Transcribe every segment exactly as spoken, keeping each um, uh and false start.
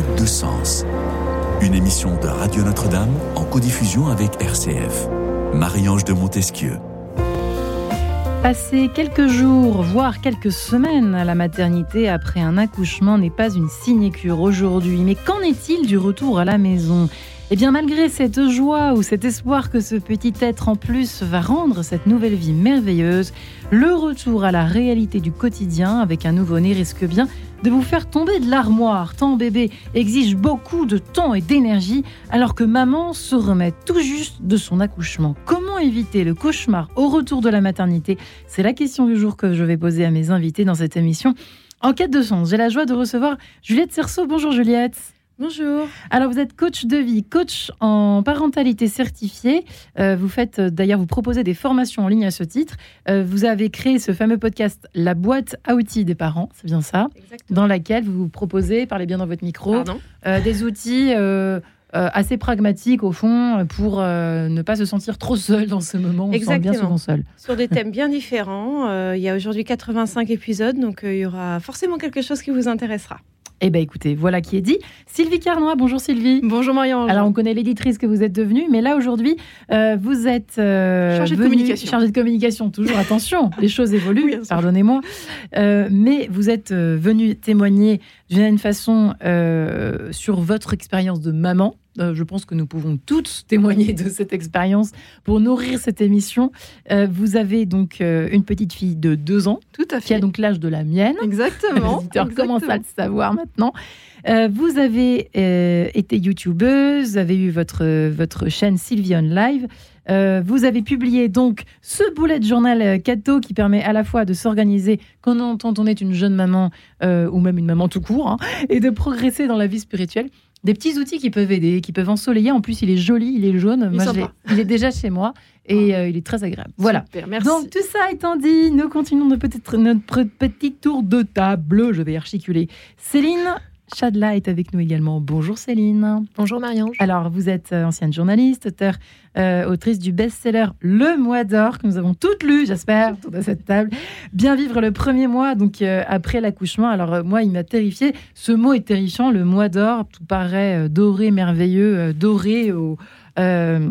quête de sens. Une émission de Radio Notre-Dame en codiffusion avec R C F. Marie-Ange de Montesquieu. Passer quelques jours, voire quelques semaines à la maternité après un accouchement n'est pas une sinécure aujourd'hui. Mais qu'en est-il du retour à la maison ? Eh bien, malgré cette joie ou cet espoir que ce petit être en plus va rendre cette nouvelle vie merveilleuse, le retour à la réalité du quotidien avec un nouveau-né risque bien de vous faire tomber de l'armoire, tant bébé exige beaucoup de temps et d'énergie, alors que maman se remet tout juste de son accouchement. Comment éviter le cauchemar au retour de la maternité ? C'est la question du jour que je vais poser à mes invités dans cette émission En quête de sens. J'ai la joie de recevoir Juliette Serceau. Bonjour Juliette. Bonjour. Alors vous êtes coach de vie, coach en parentalité certifiée. Euh, vous faites d'ailleurs, vous proposez des formations en ligne à ce titre. Euh, vous avez créé ce fameux podcast La boîte à outils des parents, c'est bien ça ? Exactement. Dans laquelle vous vous proposez, parlez bien dans votre micro, euh, des outils euh, euh, assez pragmatiques au fond pour euh, ne pas se sentir trop seul dans ce moment. On Exactement. Se sent bien souvent seul. Sur des thèmes bien différents. Euh, il y a aujourd'hui quatre-vingt-cinq épisodes, donc euh, il y aura forcément quelque chose qui vous intéressera. Eh bien, écoutez, voilà qui est dit. Sylvie Carnoy, bonjour Sylvie. Bonjour Marie-Ange. Alors, on connaît l'éditrice que vous êtes devenue, mais là, aujourd'hui, euh, vous êtes... Euh, chargée de venue, communication. Chargée de communication, toujours, attention, les choses évoluent, oui, pardonnez-moi. Euh, mais vous êtes euh, venue témoigner d'une façon euh, sur votre expérience de maman. Euh, je pense que nous pouvons toutes témoigner de cette expérience pour nourrir cette émission. Euh, vous avez donc euh, une petite fille de deux ans, tout à fait, qui a donc l'âge de la mienne. Exactement. Les visiteurs commencent à le savoir maintenant. Euh, vous avez euh, été youtubeuse, vous avez eu votre, euh, votre chaîne Sylvie on Live. Euh, vous avez publié donc ce bullet journal euh, Cato qui permet à la fois de s'organiser quand on, quand on est une jeune maman euh, ou même une maman tout court, hein, et de progresser dans la vie spirituelle. Des petits outils qui peuvent aider, qui peuvent ensoleiller. En plus, il est joli, il est jaune. Il, moi, je l'ai, il est déjà chez moi et oh. euh, il est très agréable. Voilà. Super, merci. Donc, tout ça étant dit, nous continuons notre petit, notre petit tour de table. Je vais articuler. Céline Chadelat est avec nous également. Bonjour Céline. Bonjour Marie-Ange. Alors, vous êtes ancienne journaliste, auteure, euh, autrice du best-seller Le Mois d'Or, que nous avons toutes lu, j'espère, autour de cette table. Bien vivre le premier mois, donc euh, après l'accouchement. Alors, euh, moi, il m'a terrifiée. Ce mot est terrifiant, le Mois d'Or. Tout paraît euh, doré, merveilleux, euh, doré au... Euh,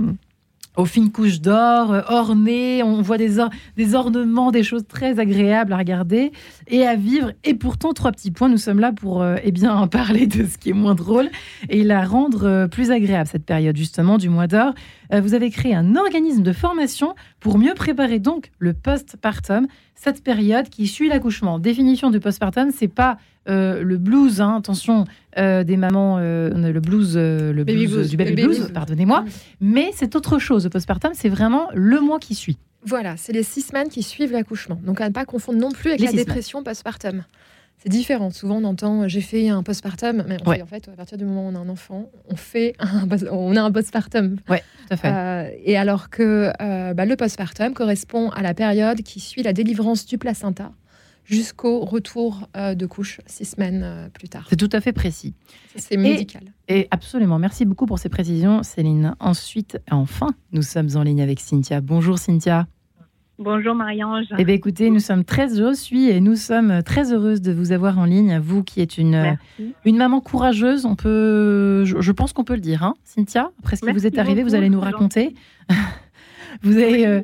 aux fines couches d'or, ornées, on voit des, or- des ornements, des choses très agréables à regarder et à vivre. Et pourtant, trois petits points, nous sommes là pour euh, eh bien, parler de ce qui est moins drôle et la rendre euh, plus agréable, cette période justement du mois d'or. Euh, vous avez créé un organisme de formation pour mieux préparer donc le post-partum, cette période qui suit l'accouchement. Définition du post-partum, c'est pas euh, le blues, hein, attention, euh, des mamans, euh, le blues, euh, le baby blues, blues du baby, baby blues, blues, pardonnez-moi, mais c'est autre chose. Le post-partum, c'est vraiment le mois qui suit. Voilà, c'est les six semaines qui suivent l'accouchement. Donc à ne pas confondre non plus avec les la dépression semaines. Post-partum. C'est différent. Souvent, on entend « j'ai fait un postpartum », mais on ouais. fait, en fait, à partir du moment où on a un enfant, on, fait un, on a un postpartum. Oui, tout à fait. Euh, et alors que euh, bah, le postpartum correspond à la période qui suit la délivrance du placenta jusqu'au retour euh, de couche, six semaines euh, plus tard. C'est tout à fait précis. Ça, c'est et, médical. Et absolument. Merci beaucoup pour ces précisions, Céline. Ensuite, enfin, nous sommes en ligne avec Cynthia. Bonjour, Cynthia. Bonjour Marie-Ange. Eh bien écoutez, nous sommes très heureux et nous sommes très heureuses de vous avoir en ligne, vous qui êtes une, une maman courageuse, on peut, je, je pense qu'on peut le dire, hein, Cynthia. Après ce qui vous est arrivé, vous allez nous raconter. Vous avez, euh,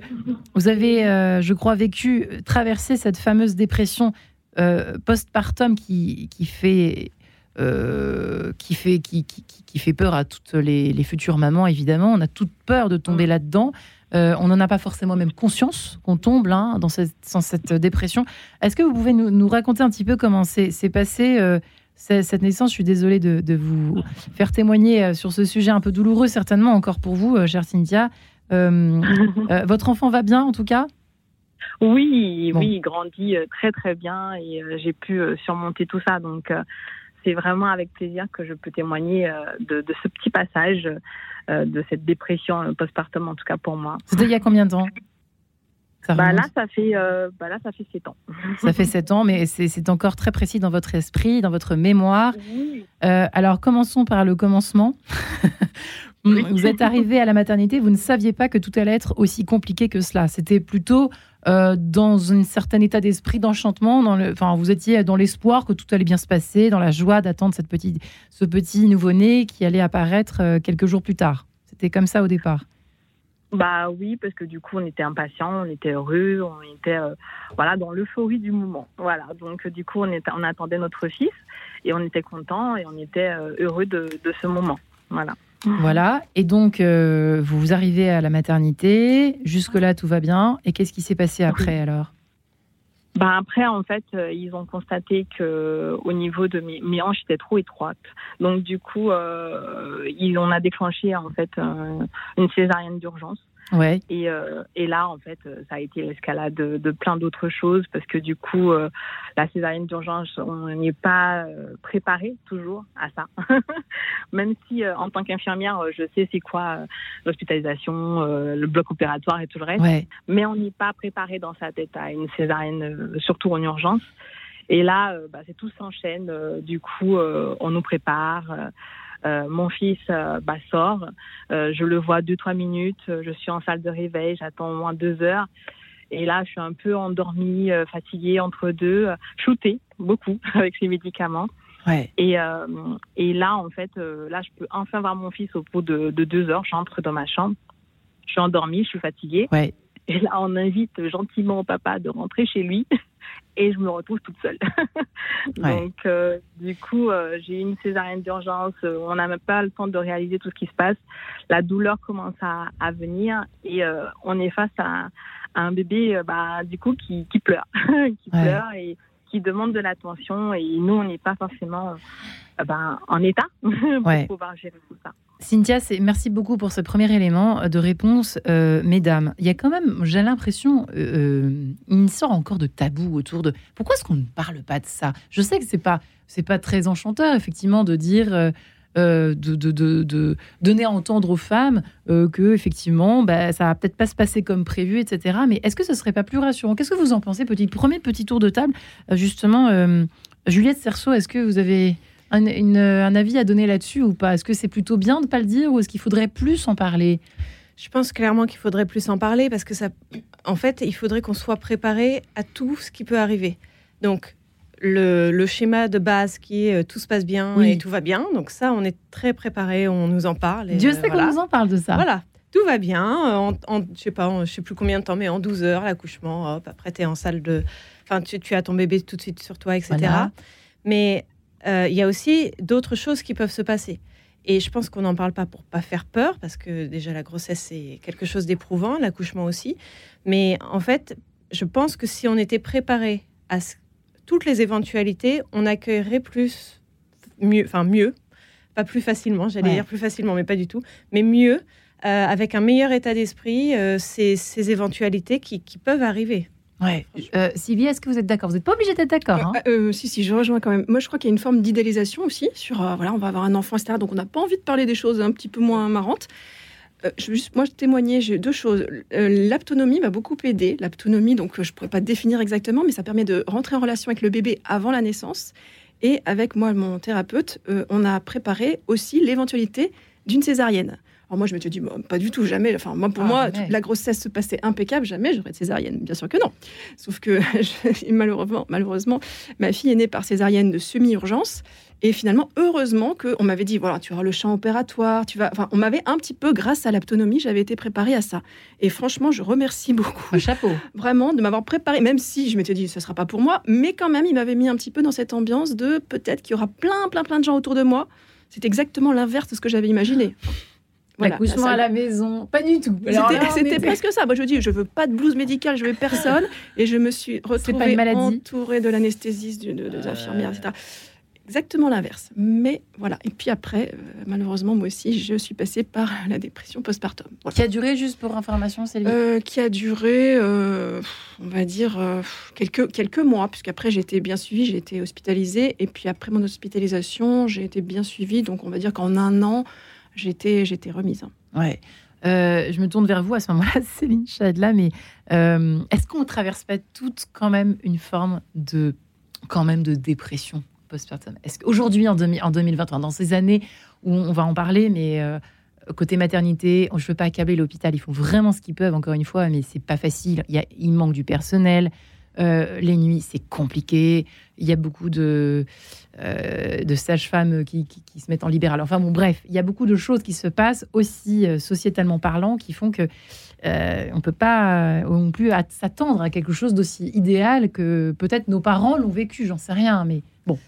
vous avez euh, je crois, vécu, traversé cette fameuse dépression euh, post-partum qui, qui fait... Euh, qui, fait, qui, qui, qui fait peur à toutes les, les futures mamans, évidemment. On a toute peur de tomber là-dedans. Euh, on n'en a pas forcément même conscience qu'on tombe hein, dans, cette, dans cette dépression. Est-ce que vous pouvez nous, nous raconter un petit peu comment s'est passée euh, cette naissance ? Je suis désolée de, de vous faire témoigner sur ce sujet un peu douloureux, certainement encore pour vous, chère Cynthia. Euh, euh, votre enfant va bien, en tout cas ? Oui, bon. oui, il grandit très, très bien et euh, j'ai pu euh, surmonter tout ça, donc... Euh... C'est vraiment avec plaisir que je peux témoigner de, de ce petit passage, de cette dépression postpartum, en tout cas pour moi. C'était il y a combien de temps ? ça bah, là, ça fait, euh, bah là, ça fait sept ans. Ça fait sept ans, mais c'est, c'est encore très précis dans votre esprit, dans votre mémoire. Oui. Euh, alors, commençons par le commencement. Vous êtes arrivée à la maternité, vous ne saviez pas que tout allait être aussi compliqué que cela. C'était plutôt euh, dans un certain état d'esprit d'enchantement, dans le, enfin, vous étiez dans l'espoir que tout allait bien se passer, dans la joie d'attendre cette petite, ce petit nouveau-né qui allait apparaître euh, quelques jours plus tard. C'était comme ça au départ. Bah oui, parce que du coup, on était impatients, on était heureux, on était euh, voilà, dans l'euphorie du moment. Voilà. Donc du coup, on, était, on attendait notre fils et on était contents et on était euh, heureux de, de ce moment. Voilà. Voilà. Et donc, euh, vous arrivez à la maternité. Jusque-là, tout va bien. Et qu'est-ce qui s'est passé après, alors ? Ben après, en fait, euh, ils ont constaté qu'au niveau de mes, mes hanches, étaient trop étroites. Donc, du coup, euh, ils, on a déclenché, en fait, euh, une césarienne d'urgence. Ouais. Et, euh, et là, en fait, ça a été l'escalade de, de plein d'autres choses parce que, du coup, euh, la césarienne d'urgence, on n'est pas préparé toujours à ça. Même si, euh, en tant qu'infirmière, je sais c'est quoi euh, l'hospitalisation, euh, le bloc opératoire et tout le reste. Ouais. Mais on n'est pas préparé dans sa tête à une césarienne, euh, surtout en urgence. Et là, euh, bah, c'est tout s'enchaîne. Euh, du coup, euh, on nous prépare. Euh, Euh, mon fils euh, bah, sort, euh, je le vois deux trois minutes, euh, je suis en salle de réveil, j'attends au moins deux heures. Et là, je suis un peu endormie, euh, fatiguée entre deux, euh, shootée beaucoup avec ces médicaments. Ouais. Et, euh, et là, en fait, euh, là, je peux enfin voir mon fils au bout de, de deux heures. J'entre dans ma chambre, je suis endormie, je suis fatiguée. Ouais. Et là, on invite gentiment papa de rentrer chez lui. Et je me retrouve toute seule. Ouais. Donc, euh, du coup, euh, j'ai eu une césarienne d'urgence. Euh, on n'a même pas le temps de réaliser tout ce qui se passe. La douleur commence à, à venir et euh, on est face à, à un bébé, euh, bah, du coup, qui, qui pleure, qui ouais. pleure et qui demande de l'attention. Et nous, on n'est pas forcément euh, bah, en état pour ouais. pouvoir gérer tout ça. Cynthia, c'est... merci beaucoup pour ce premier élément de réponse, euh, mesdames. Il y a quand même, j'ai l'impression, euh, une sorte encore de tabou autour de... Pourquoi est-ce qu'on ne parle pas de ça ? Je sais que c'est pas, c'est pas très enchanteur, effectivement, de dire, euh, de, de, de, de donner à entendre aux femmes euh, que, effectivement, bah, ça va peut-être pas se passer comme prévu, et cetera. Mais est-ce que ce serait pas plus rassurant ? Qu'est-ce que vous en pensez ? Petit premier petit tour de table, justement, euh, Juliette Serceau, est-ce que vous avez Un, une, un avis à donner là-dessus ou pas ? Est-ce que c'est plutôt bien de ne pas le dire ou est-ce qu'il faudrait plus en parler ? Je pense clairement qu'il faudrait plus en parler parce que ça, en fait, il faudrait qu'on soit préparé à tout ce qui peut arriver. Donc, le, le schéma de base qui est euh, tout se passe bien oui. et tout va bien. Donc ça, on est très préparé, on nous en parle. Et Dieu sait euh, voilà. qu'on nous en parle de ça. Voilà, tout va bien. En, en, je sais pas, en, je sais plus combien de temps, mais en douze heures, l'accouchement. Hop, après, t'es en salle de, enfin, tu, tu as ton bébé tout de suite sur toi, et cetera. Voilà. Mais il euh, y a aussi d'autres choses qui peuvent se passer. Et je pense qu'on n'en parle pas pour pas faire peur, parce que déjà la grossesse, c'est quelque chose d'éprouvant, l'accouchement aussi. Mais en fait, je pense que si on était préparé à ce... toutes les éventualités, on accueillerait plus, mieux, enfin mieux, pas plus facilement, j'allais ouais. dire plus facilement, mais pas du tout, mais mieux, euh, avec un meilleur état d'esprit, euh, ces, ces éventualités qui, qui peuvent arriver. Ouais. Euh, Sylvie, est-ce que vous êtes d'accord ? Vous n'êtes pas obligée d'être d'accord. Hein euh, euh, si, si, je rejoins quand même. Moi, je crois qu'il y a une forme d'idéalisation aussi sur, euh, voilà, on va avoir un enfant, et cetera. Donc, on n'a pas envie de parler des choses un petit peu moins marrantes. Euh, je, moi, je témoignais, j'ai deux choses. Euh, l'aptonomie m'a beaucoup aidée. L'aptonomie, donc, euh, je ne pourrais pas définir exactement, mais ça permet de rentrer en relation avec le bébé avant la naissance. Et avec moi, mon thérapeute, euh, on a préparé aussi l'éventualité d'une césarienne. Alors moi, je me suis dit, bah, pas du tout, jamais. Enfin, moi, pour ah, moi, mais... la grossesse se passait impeccable, jamais j'aurais de césarienne. Bien sûr que non. Sauf que, je, malheureusement, malheureusement, ma fille est née par césarienne de semi-urgence. Et finalement, heureusement qu'on m'avait dit, voilà, tu auras le champ opératoire, tu vas... Enfin, on m'avait un petit peu, grâce à l'aptonomie, j'avais été préparée à ça. Et franchement, je remercie beaucoup. Un chapeau. Vraiment, de m'avoir préparée, même si je m'étais dit, ce ne sera pas pour moi. Mais quand même, il m'avait mis un petit peu dans cette ambiance de peut-être qu'il y aura plein, plein, plein de gens autour de moi. C'est exactement l'inverse de ce que j'avais imaginé. Voilà, l'accouchement ça... à la maison, pas du tout. Alors, c'était là, c'était était... presque ça. Moi, je dis, je veux pas de blouse médicale, je veux personne. Et je me suis retrouvée entourée de l'anesthésiste, de, de, des infirmières, euh... et cetera. Exactement l'inverse. Mais voilà. Et puis après, euh, malheureusement, moi aussi, je suis passée par la dépression postpartum. Voilà. Qui a duré, juste pour information, Céline euh, Qui a duré, euh, on va dire, euh, quelques, quelques mois, puisqu'après, j'ai été bien suivie, j'ai été hospitalisée. Et puis après mon hospitalisation, j'ai été bien suivie. Donc, on va dire qu'en un an, J'étais, j'étais remise. Ouais. Euh, je me tourne vers vous à ce moment-là, Céline Chadelat, mais euh, est-ce qu'on ne traverse pas toutes quand même une forme de, quand même de dépression postpartum ? Est-ce qu'aujourd'hui, en, deux mille, en deux mille vingt-trois, dans ces années où on va en parler, mais euh, Côté maternité, je veux pas accabler l'hôpital, ils font vraiment ce qu'ils peuvent, encore une fois, mais c'est pas facile. Il, y a, il manque du personnel. Euh, les nuits, c'est compliqué. Il y a beaucoup de, euh, de sages-femmes qui, qui, qui se mettent en libéral. Enfin bon, bref, il y a beaucoup de choses qui se passent aussi euh, sociétalement parlant, qui font que euh, on peut pas euh, non plus à, s'attendre à quelque chose d'aussi idéal que peut-être nos parents l'ont vécu. J'en sais rien, mais bon.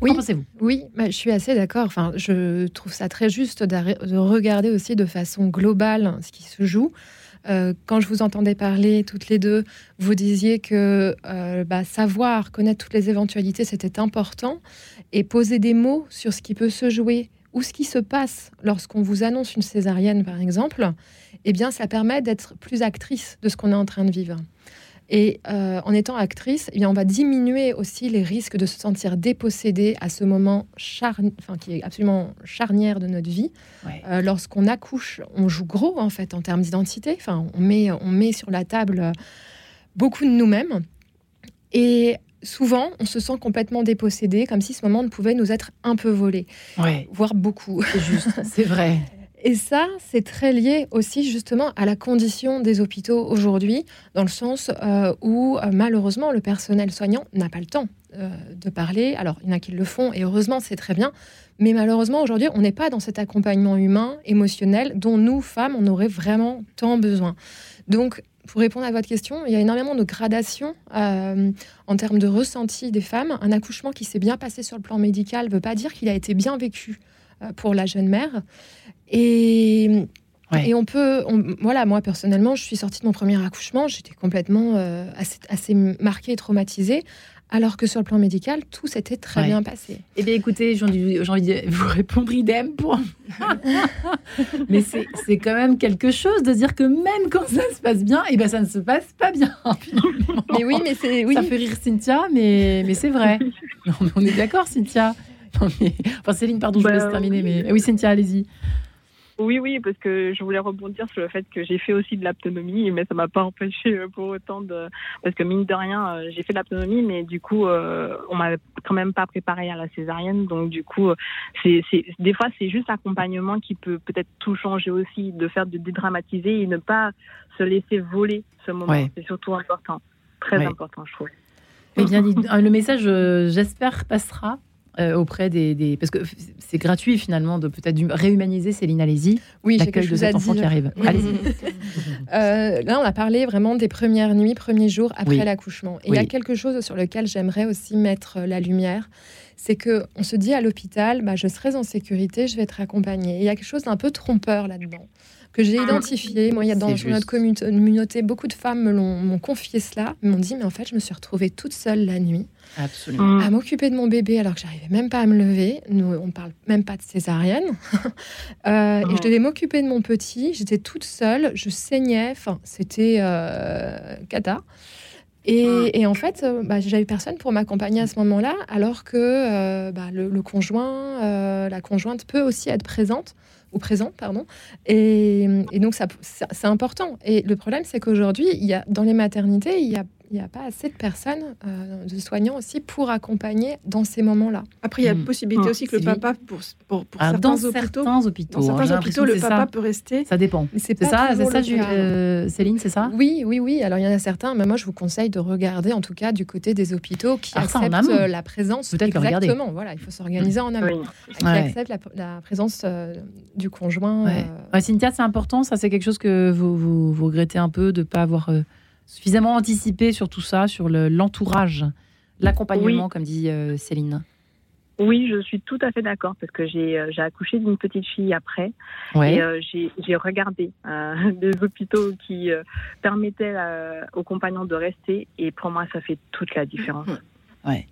Oui, pensez-vous ? Oui, bah, je suis assez d'accord. Enfin, je trouve ça très juste de regarder aussi de façon globale ce qui se joue. Euh, quand je vous entendais parler toutes les deux, vous disiez que euh, bah, savoir, connaître toutes les éventualités, c'était important. Et poser des mots sur ce qui peut se jouer ou ce qui se passe lorsqu'on vous annonce une césarienne, par exemple, eh bien, ça permet d'être plus actrice de ce qu'on est en train de vivre. Et euh, en étant actrice, eh bien, on va diminuer aussi les risques de se sentir dépossédée à ce moment charni- enfin, qui est absolument charnière de notre vie. Ouais. Euh, lorsqu'on accouche, on joue gros en fait en termes d'identité. Enfin, on met, on met sur la table beaucoup de nous-mêmes. Et souvent, on se sent complètement dépossédé, comme si ce moment ne pouvait nous être un peu volé, ouais. voire beaucoup. C'est juste, c'est vrai. Et ça, c'est très lié aussi justement à la condition des hôpitaux aujourd'hui, dans le sens euh, où malheureusement le personnel soignant n'a pas le temps euh, de parler. Alors il y en a qui le font et heureusement c'est très bien, mais malheureusement aujourd'hui on n'est pas dans cet accompagnement humain, émotionnel dont nous femmes on aurait vraiment tant besoin. Donc pour répondre à votre question, il y a énormément de gradations euh, en termes de ressenti des femmes. Un accouchement qui s'est bien passé sur le plan médical ne veut pas dire qu'il a été bien vécu euh, pour la jeune mère. Et, ouais. et on peut, on, voilà, moi personnellement, je suis sortie de mon premier accouchement, j'étais complètement euh, assez, assez marquée et traumatisée, alors que sur le plan médical, tout s'était très ouais. bien passé. Eh bien écoutez, j'ai envie, j'ai envie de vous répondre idem pour... Mais c'est, c'est quand même quelque chose de dire que même quand ça se passe bien, eh bien ça ne se passe pas bien. mais oui, mais c'est... Oui. Ça fait rire Cynthia, mais, mais c'est vrai. Non, mais on est d'accord Cynthia. Non, mais... Enfin Céline, pardon, je bah, vous laisse euh, terminer, mais... Oui Cynthia, allez-y. Oui, oui, parce que je voulais rebondir sur le fait que j'ai fait aussi de l'aptonomie, mais ça m'a pas empêché pour autant de... Parce que mine de rien, j'ai fait de l'aptonomie, mais du coup, euh, on m'a quand même pas préparé à la césarienne. Donc du coup, c'est, c'est... des fois, c'est juste l'accompagnement qui peut peut-être tout changer aussi, de faire de dédramatiser et ne pas se laisser voler ce moment. Ouais. C'est surtout important, très ouais. important, je trouve. Eh bien, le message, j'espère, passera. Euh, auprès des, des... Parce que c'est gratuit, finalement, de peut-être réhumaniser, Céline, allez-y, oui, l'accueil de cet enfant dit. Qui arrive. Allez-y. euh, là, on a parlé vraiment des premières nuits, premiers jours après oui. l'accouchement. Et oui. il y a quelque chose sur lequel j'aimerais aussi mettre la lumière, c'est qu'on se dit à l'hôpital, bah, je serai en sécurité, je vais être accompagnée. Et il y a quelque chose d'un peu trompeur là-dedans, que j'ai identifié. Moi, il y a dans notre communauté, beaucoup de femmes me l'ont, m'ont confié cela, m'ont dit, mais en fait, je me suis retrouvée toute seule la nuit, absolument. À m'occuper de mon bébé alors que j'arrivais même pas à me lever. Nous, on parle même pas de césarienne. euh, oh. Et je devais m'occuper de mon petit. J'étais toute seule, je saignais. Enfin, c'était euh, cata. Et, et en fait, bah, j'avais personne pour m'accompagner à ce moment-là, alors que euh, bah, le, le conjoint, euh, la conjointe peut aussi être présente. Ou présent, pardon. Et, et donc, ça, ça, c'est important. Et le problème, c'est qu'aujourd'hui, il y a, dans les maternités, il n'y a, a pas assez de personnes, euh, de soignants aussi, pour accompagner dans ces moments-là. Après, il y a la possibilité mmh. aussi que c'est le papa, pour, pour, pour certains, dans hôpitaux, certains hôpitaux, dans certains hôpitaux, le papa ça. Peut rester. Ça dépend. C'est, c'est ça, c'est ça euh, Céline, c'est ça ? Oui, oui, oui. Alors, il y en a certains, mais moi, je vous conseille de regarder, en tout cas, du côté des hôpitaux qui ah, acceptent ça, la présence. Peut-être exactement. Que voilà, il faut s'organiser mmh. en amont. Oui. Qui ouais. acceptent la, la présence euh, du conjoint. Ouais. Euh... Ouais, Cynthia, c'est important, ça c'est quelque chose que vous, vous, vous regrettez un peu de ne pas avoir euh, suffisamment anticipé sur tout ça, sur le, l'entourage, l'accompagnement, oui. comme dit euh, Céline. Oui, je suis tout à fait d'accord parce que j'ai, j'ai accouché d'une petite fille après ouais. et euh, j'ai, j'ai regardé euh, des hôpitaux qui euh, permettaient euh, aux compagnons de rester et pour moi ça fait toute la différence. Ouais.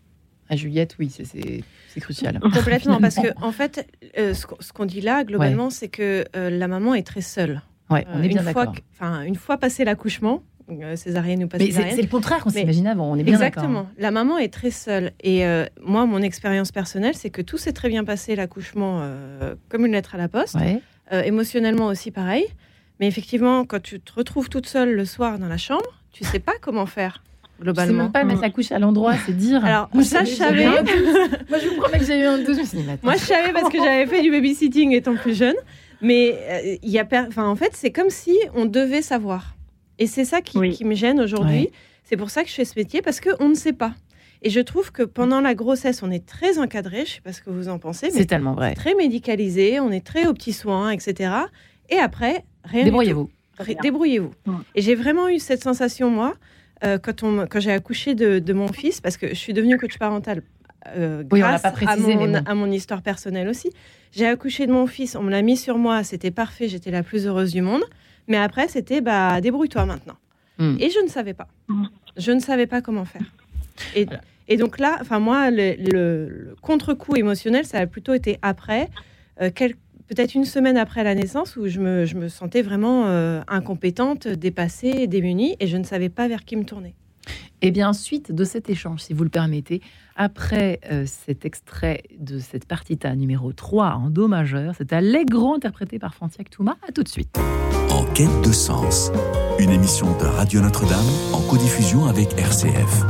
À Juliette, oui, c'est, c'est, c'est crucial. Complètement, parce que en fait, euh, ce, ce qu'on dit là, globalement, ouais. c'est que euh, la maman est très seule. Ouais, on est bien euh, une d'accord. Fois, une fois passé l'accouchement, euh, césarienne ou pas césarienne... Mais c'est, c'est le contraire qu'on s'imagine avant, on est bien exactement, d'accord. Exactement, la maman est très seule. Et euh, moi, mon expérience personnelle, c'est que tout s'est très bien passé, l'accouchement, euh, comme une lettre à la poste. Ouais. Euh, émotionnellement aussi, pareil. Mais effectivement, quand tu te retrouves toute seule le soir dans la chambre, tu sais pas comment faire. Globalement. C'est même pas mettre la couche à l'endroit, c'est dire. Alors, moi, ça, je savais. Moi, je vous promets que j'ai eu un doute. Moi, je savais parce que j'avais fait du babysitting étant plus jeune. Mais il euh, y a per... enfin, en fait, c'est comme si on devait savoir. Et c'est ça qui, oui. qui me gêne aujourd'hui. Ouais. C'est pour ça que je fais ce métier, parce qu'on ne sait pas. Et je trouve que pendant la grossesse, on est très encadré. Je ne sais pas ce que vous en pensez, mais c'est tellement vrai. Très médicalisé, on est très aux petits soins, et cetera. Et après, rien Débrouillez-vous. du tout. Ré- Débrouillez-vous. Mmh. Et j'ai vraiment eu cette sensation, moi, euh, quand, on, quand j'ai accouché de, de mon fils, parce que je suis devenue coach parentale euh, grâce oui, on l'a pas précisé, à, mon, bon. à mon histoire personnelle aussi. J'ai accouché de mon fils, on me l'a mis sur moi, c'était parfait, j'étais la plus heureuse du monde. Mais après, c'était bah, « débrouille-toi maintenant mmh. ». Et je ne savais pas. Mmh. Je ne savais pas comment faire. Et, voilà. et donc là, moi, le, le, le contre-coup émotionnel, ça a plutôt été après, euh, quel, peut-être une semaine après la naissance, où je me, je me sentais vraiment euh, incompétente, dépassée, démunie, et je ne savais pas vers qui me tourner. Eh bien, suite de cet échange, si vous le permettez, après euh, cet extrait de cette partita numéro trois en Do majeur, c'est Allegro interprété par František Tuma. À tout de suite. En quête de sens, une émission de Radio Notre-Dame en codiffusion avec R C F.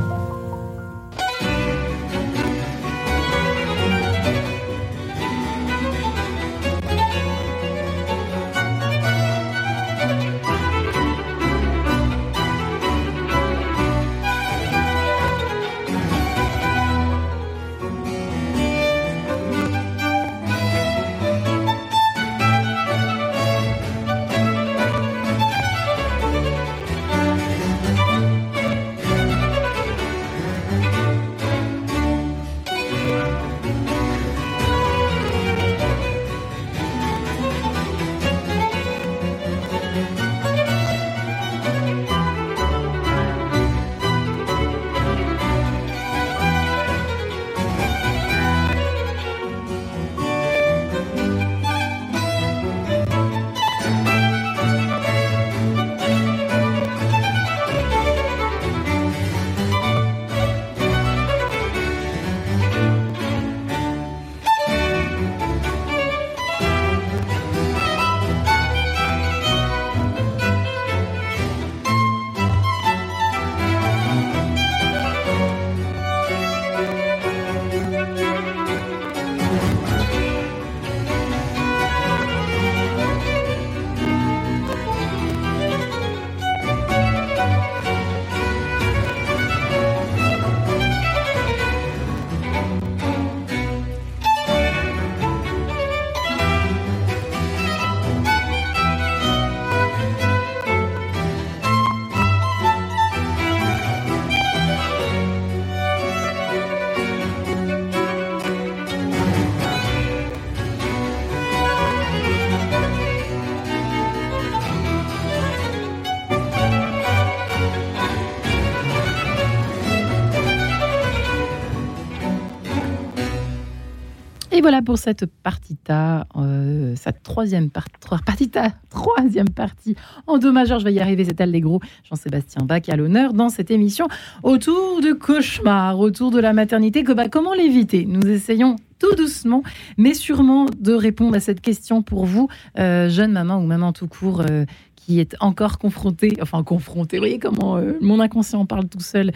Et voilà pour cette partita, euh, cette troisième, par- partita, troisième partie en do majeur. Je vais y arriver, c'est Allegro. Jean-Sébastien Bach à l'honneur dans cette émission autour du cauchemar, autour de la maternité. Que, bah, comment l'éviter ? Nous essayons tout doucement, mais sûrement de répondre à cette question pour vous, euh, jeune maman ou maman tout court, euh, qui est encore confronté, enfin confronté, vous voyez comment euh, mon inconscient parle tout seul.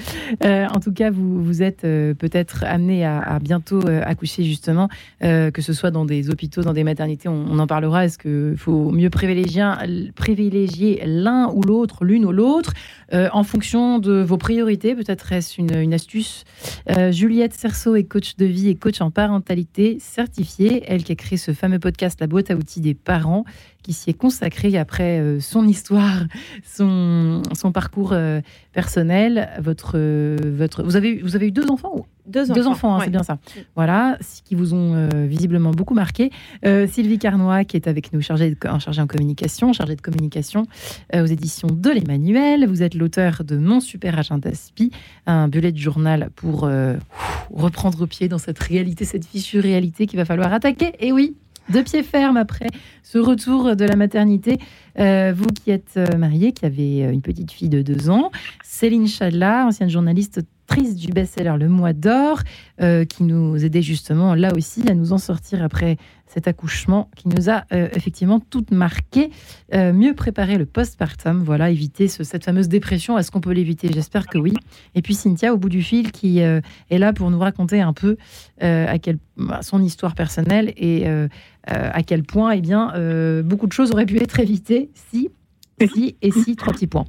Euh, en tout cas, vous, vous êtes euh, peut-être amené à, à bientôt euh, accoucher justement, euh, que ce soit dans des hôpitaux, dans des maternités, on, on en parlera. Est-ce qu'il faut mieux privilégier, privilégier l'un ou l'autre, l'une ou l'autre, euh, en fonction de vos priorités ? Peut-être est-ce une, une astuce. euh, Juliette Serceau est coach de vie et coach en parentalité certifiée, elle qui a créé ce fameux podcast La boîte à outils des parents, qui s'y est consacrée après son histoire, son, son parcours personnel. Votre, votre, vous, avez, vous avez eu deux enfants ou Deux enfants, Deux enfants hein, ouais. C'est bien ça. Voilà, qui vous ont euh, visiblement beaucoup marqué. Euh, Sylvie Carnoy, qui est avec nous, chargée, de, en, chargée en communication, chargée de communication euh, aux éditions de l'Emmanuel. Vous êtes l'auteur de Mon Super Agenda Spi, un bullet journal pour euh, reprendre au pied dans cette réalité, cette fichue réalité qu'il va falloir attaquer. Et oui, de pied ferme après ce retour de la maternité. Euh, vous qui êtes mariée, qui avez une petite fille de deux ans, Céline Chadelat, ancienne journaliste autrice du best-seller Le Mois d'Or, euh, qui nous aidait justement là aussi à nous en sortir après cet accouchement qui nous a euh, effectivement toutes marquées. Euh, mieux préparer le postpartum, voilà, éviter ce, cette fameuse dépression. Est-ce qu'on peut l'éviter ? J'espère que oui. Et puis Cynthia, au bout du fil, qui euh, est là pour nous raconter un peu euh, à quel, bah, son histoire personnelle et euh, euh, à quel point eh bien, euh, beaucoup de choses auraient pu être évitées si... Si et si, trois petits points.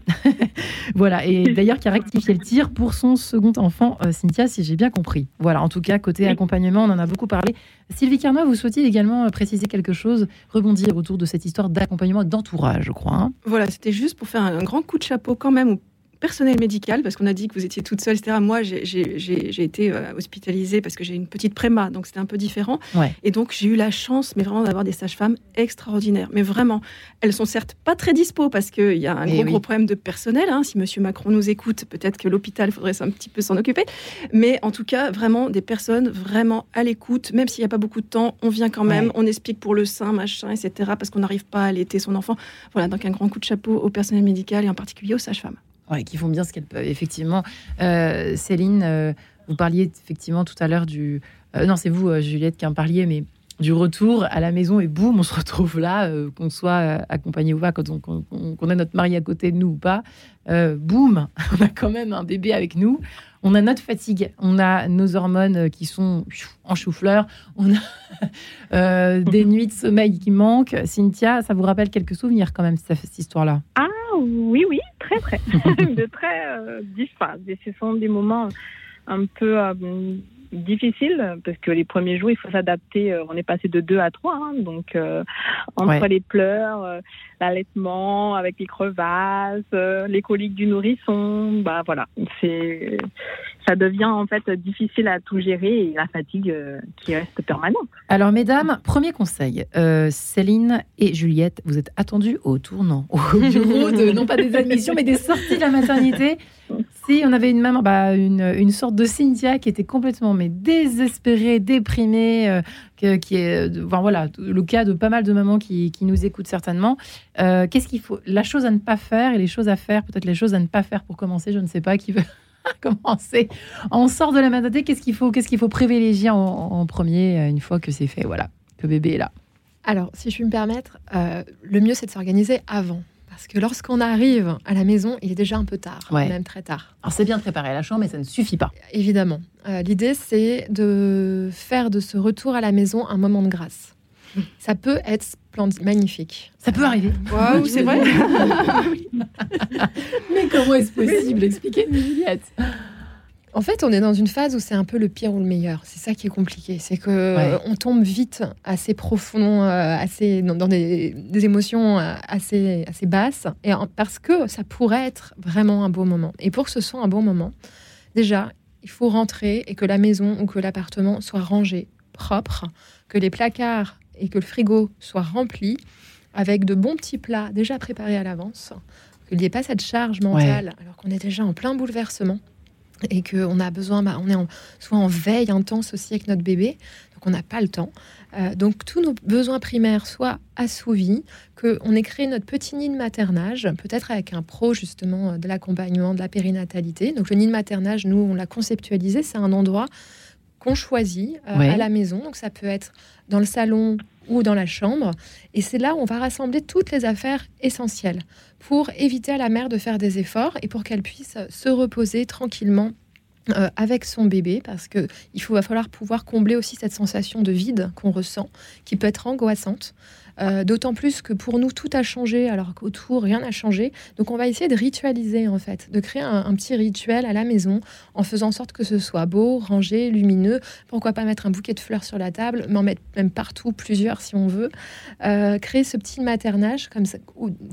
Voilà, et d'ailleurs qui a rectifié le tir pour son second enfant, euh, Cynthia, si j'ai bien compris. Voilà, en tout cas, côté accompagnement, on en a beaucoup parlé. Sylvie Carnoy, vous souhaitiez également préciser quelque chose, rebondir autour de cette histoire d'accompagnement et d'entourage, je crois. Hein. Voilà, c'était juste pour faire un, un grand coup de chapeau quand même au personnel médical, parce qu'on a dit que vous étiez toute seule, et cetera. Moi, j'ai, j'ai, j'ai, j'ai été euh, hospitalisée parce que j'ai une petite préma, donc c'était un peu différent. Ouais. Et donc, j'ai eu la chance, mais vraiment, d'avoir des sages-femmes extraordinaires. Mais vraiment, elles sont certes pas très dispo, parce qu'il y a un gros, oui. gros problème de personnel. Hein. Si Monsieur Macron nous écoute, peut-être que l'hôpital, il faudrait un petit peu s'en occuper. Mais en tout cas, vraiment, des personnes vraiment à l'écoute. Même s'il n'y a pas beaucoup de temps, on vient quand même, ouais. on explique pour le sein, machin, et cetera, parce qu'on n'arrive pas à allaiter son enfant. Voilà, donc un grand coup de chapeau au personnel médical, et en particulier aux sages-femmes. Ouais, qui font bien ce qu'elles peuvent, effectivement. Euh, Céline, euh, vous parliez effectivement tout à l'heure du... Euh, non, c'est vous, euh, Juliette, qui en parliez, mais du retour à la maison et boum, on se retrouve là, euh, qu'on soit accompagné ou pas, quand on, qu'on, qu'on a notre mari à côté de nous ou pas. Euh, boum, on a quand même un bébé avec nous. On a notre fatigue, on a nos hormones qui sont en chou-fleur, on a euh, des nuits de sommeil qui manquent. Cynthia, ça vous rappelle quelques souvenirs quand même, cette, cette histoire-là ? Ah oui, oui, très, très. De très euh, dispars. Ce sont des moments un peu euh, difficiles, parce que les premiers jours, il faut s'adapter. On est passé de deux à trois, hein, donc euh, entre ouais. les pleurs, euh, l'allaitement, avec les crevasses, euh, les coliques du nourrisson, bah voilà, c'est... Ça devient en fait difficile à tout gérer et la fatigue euh, qui reste permanente. Alors mesdames, premier conseil, euh, Céline et Juliette, vous êtes attendues au tournant, au bureau de, non pas des admissions, mais des sorties de la maternité. Si on avait une maman, bah, une, une sorte de Cynthia qui était complètement mais désespérée, déprimée, euh, que, qui est enfin, voilà, le cas de pas mal de mamans qui, qui nous écoutent certainement. Euh, qu'est-ce qu'il faut, la chose à ne pas faire et les choses à faire, peut-être les choses à ne pas faire pour commencer, je ne sais pas qui veut... Commencer. On sort de la maternité. Qu'est-ce qu'il faut, qu'est-ce qu'il faut privilégier en, en premier une fois que c'est fait, voilà, que bébé est là. Alors, si je puis me permettre, euh, le mieux c'est de s'organiser avant, parce que lorsqu'on arrive à la maison, il est déjà un peu tard, ouais. même très tard. Alors c'est bien de préparer la chambre, mais ça ne suffit pas. Évidemment. Euh, l'idée c'est de faire de ce retour à la maison un moment de grâce. Ça peut être splendide, magnifique. Ça peut arriver. Waouh, c'est vrai. Mais comment est-ce possible ? Expliquez-nous, Juliette. En fait, on est dans une phase où c'est un peu le pire ou le meilleur. C'est ça qui est compliqué. C'est qu'on ouais. tombe vite assez profond, assez, dans des, des émotions assez, assez basses. Et parce que ça pourrait être vraiment un beau moment. Et pour que ce soit un bon moment, déjà, il faut rentrer et que la maison ou que l'appartement soit rangé, propre, que les placards et que le frigo soit rempli avec de bons petits plats déjà préparés à l'avance, qu'il n'y ait pas cette charge mentale, ouais. alors qu'on est déjà en plein bouleversement et qu'on a besoin, bah, on est en, soit en veille intense aussi avec notre bébé, donc on n'a pas le temps. Euh, donc tous nos besoins primaires soient assouvis, qu'on ait créé notre petit nid de maternage, peut-être avec un pro justement de l'accompagnement, de la périnatalité. Donc le nid de maternage, nous, on l'a conceptualisé, c'est un endroit qu'on choisit euh, ouais. à la maison, donc ça peut être dans le salon ou dans la chambre, et c'est là où on va rassembler toutes les affaires essentielles pour éviter à la mère de faire des efforts et pour qu'elle puisse se reposer tranquillement euh, avec son bébé, parce que il faut, va falloir pouvoir combler aussi cette sensation de vide qu'on ressent, qui peut être angoissante, euh, d'autant plus que pour nous tout a changé, alors qu'autour rien n'a changé, donc on va essayer de ritualiser en fait, de créer un, un petit rituel à la maison, en faisant en sorte que ce soit beau, rangé, lumineux, pourquoi pas mettre un bouquet de fleurs sur la table, mais en mettre même partout, plusieurs si on veut, euh, créer ce petit maternage comme ça,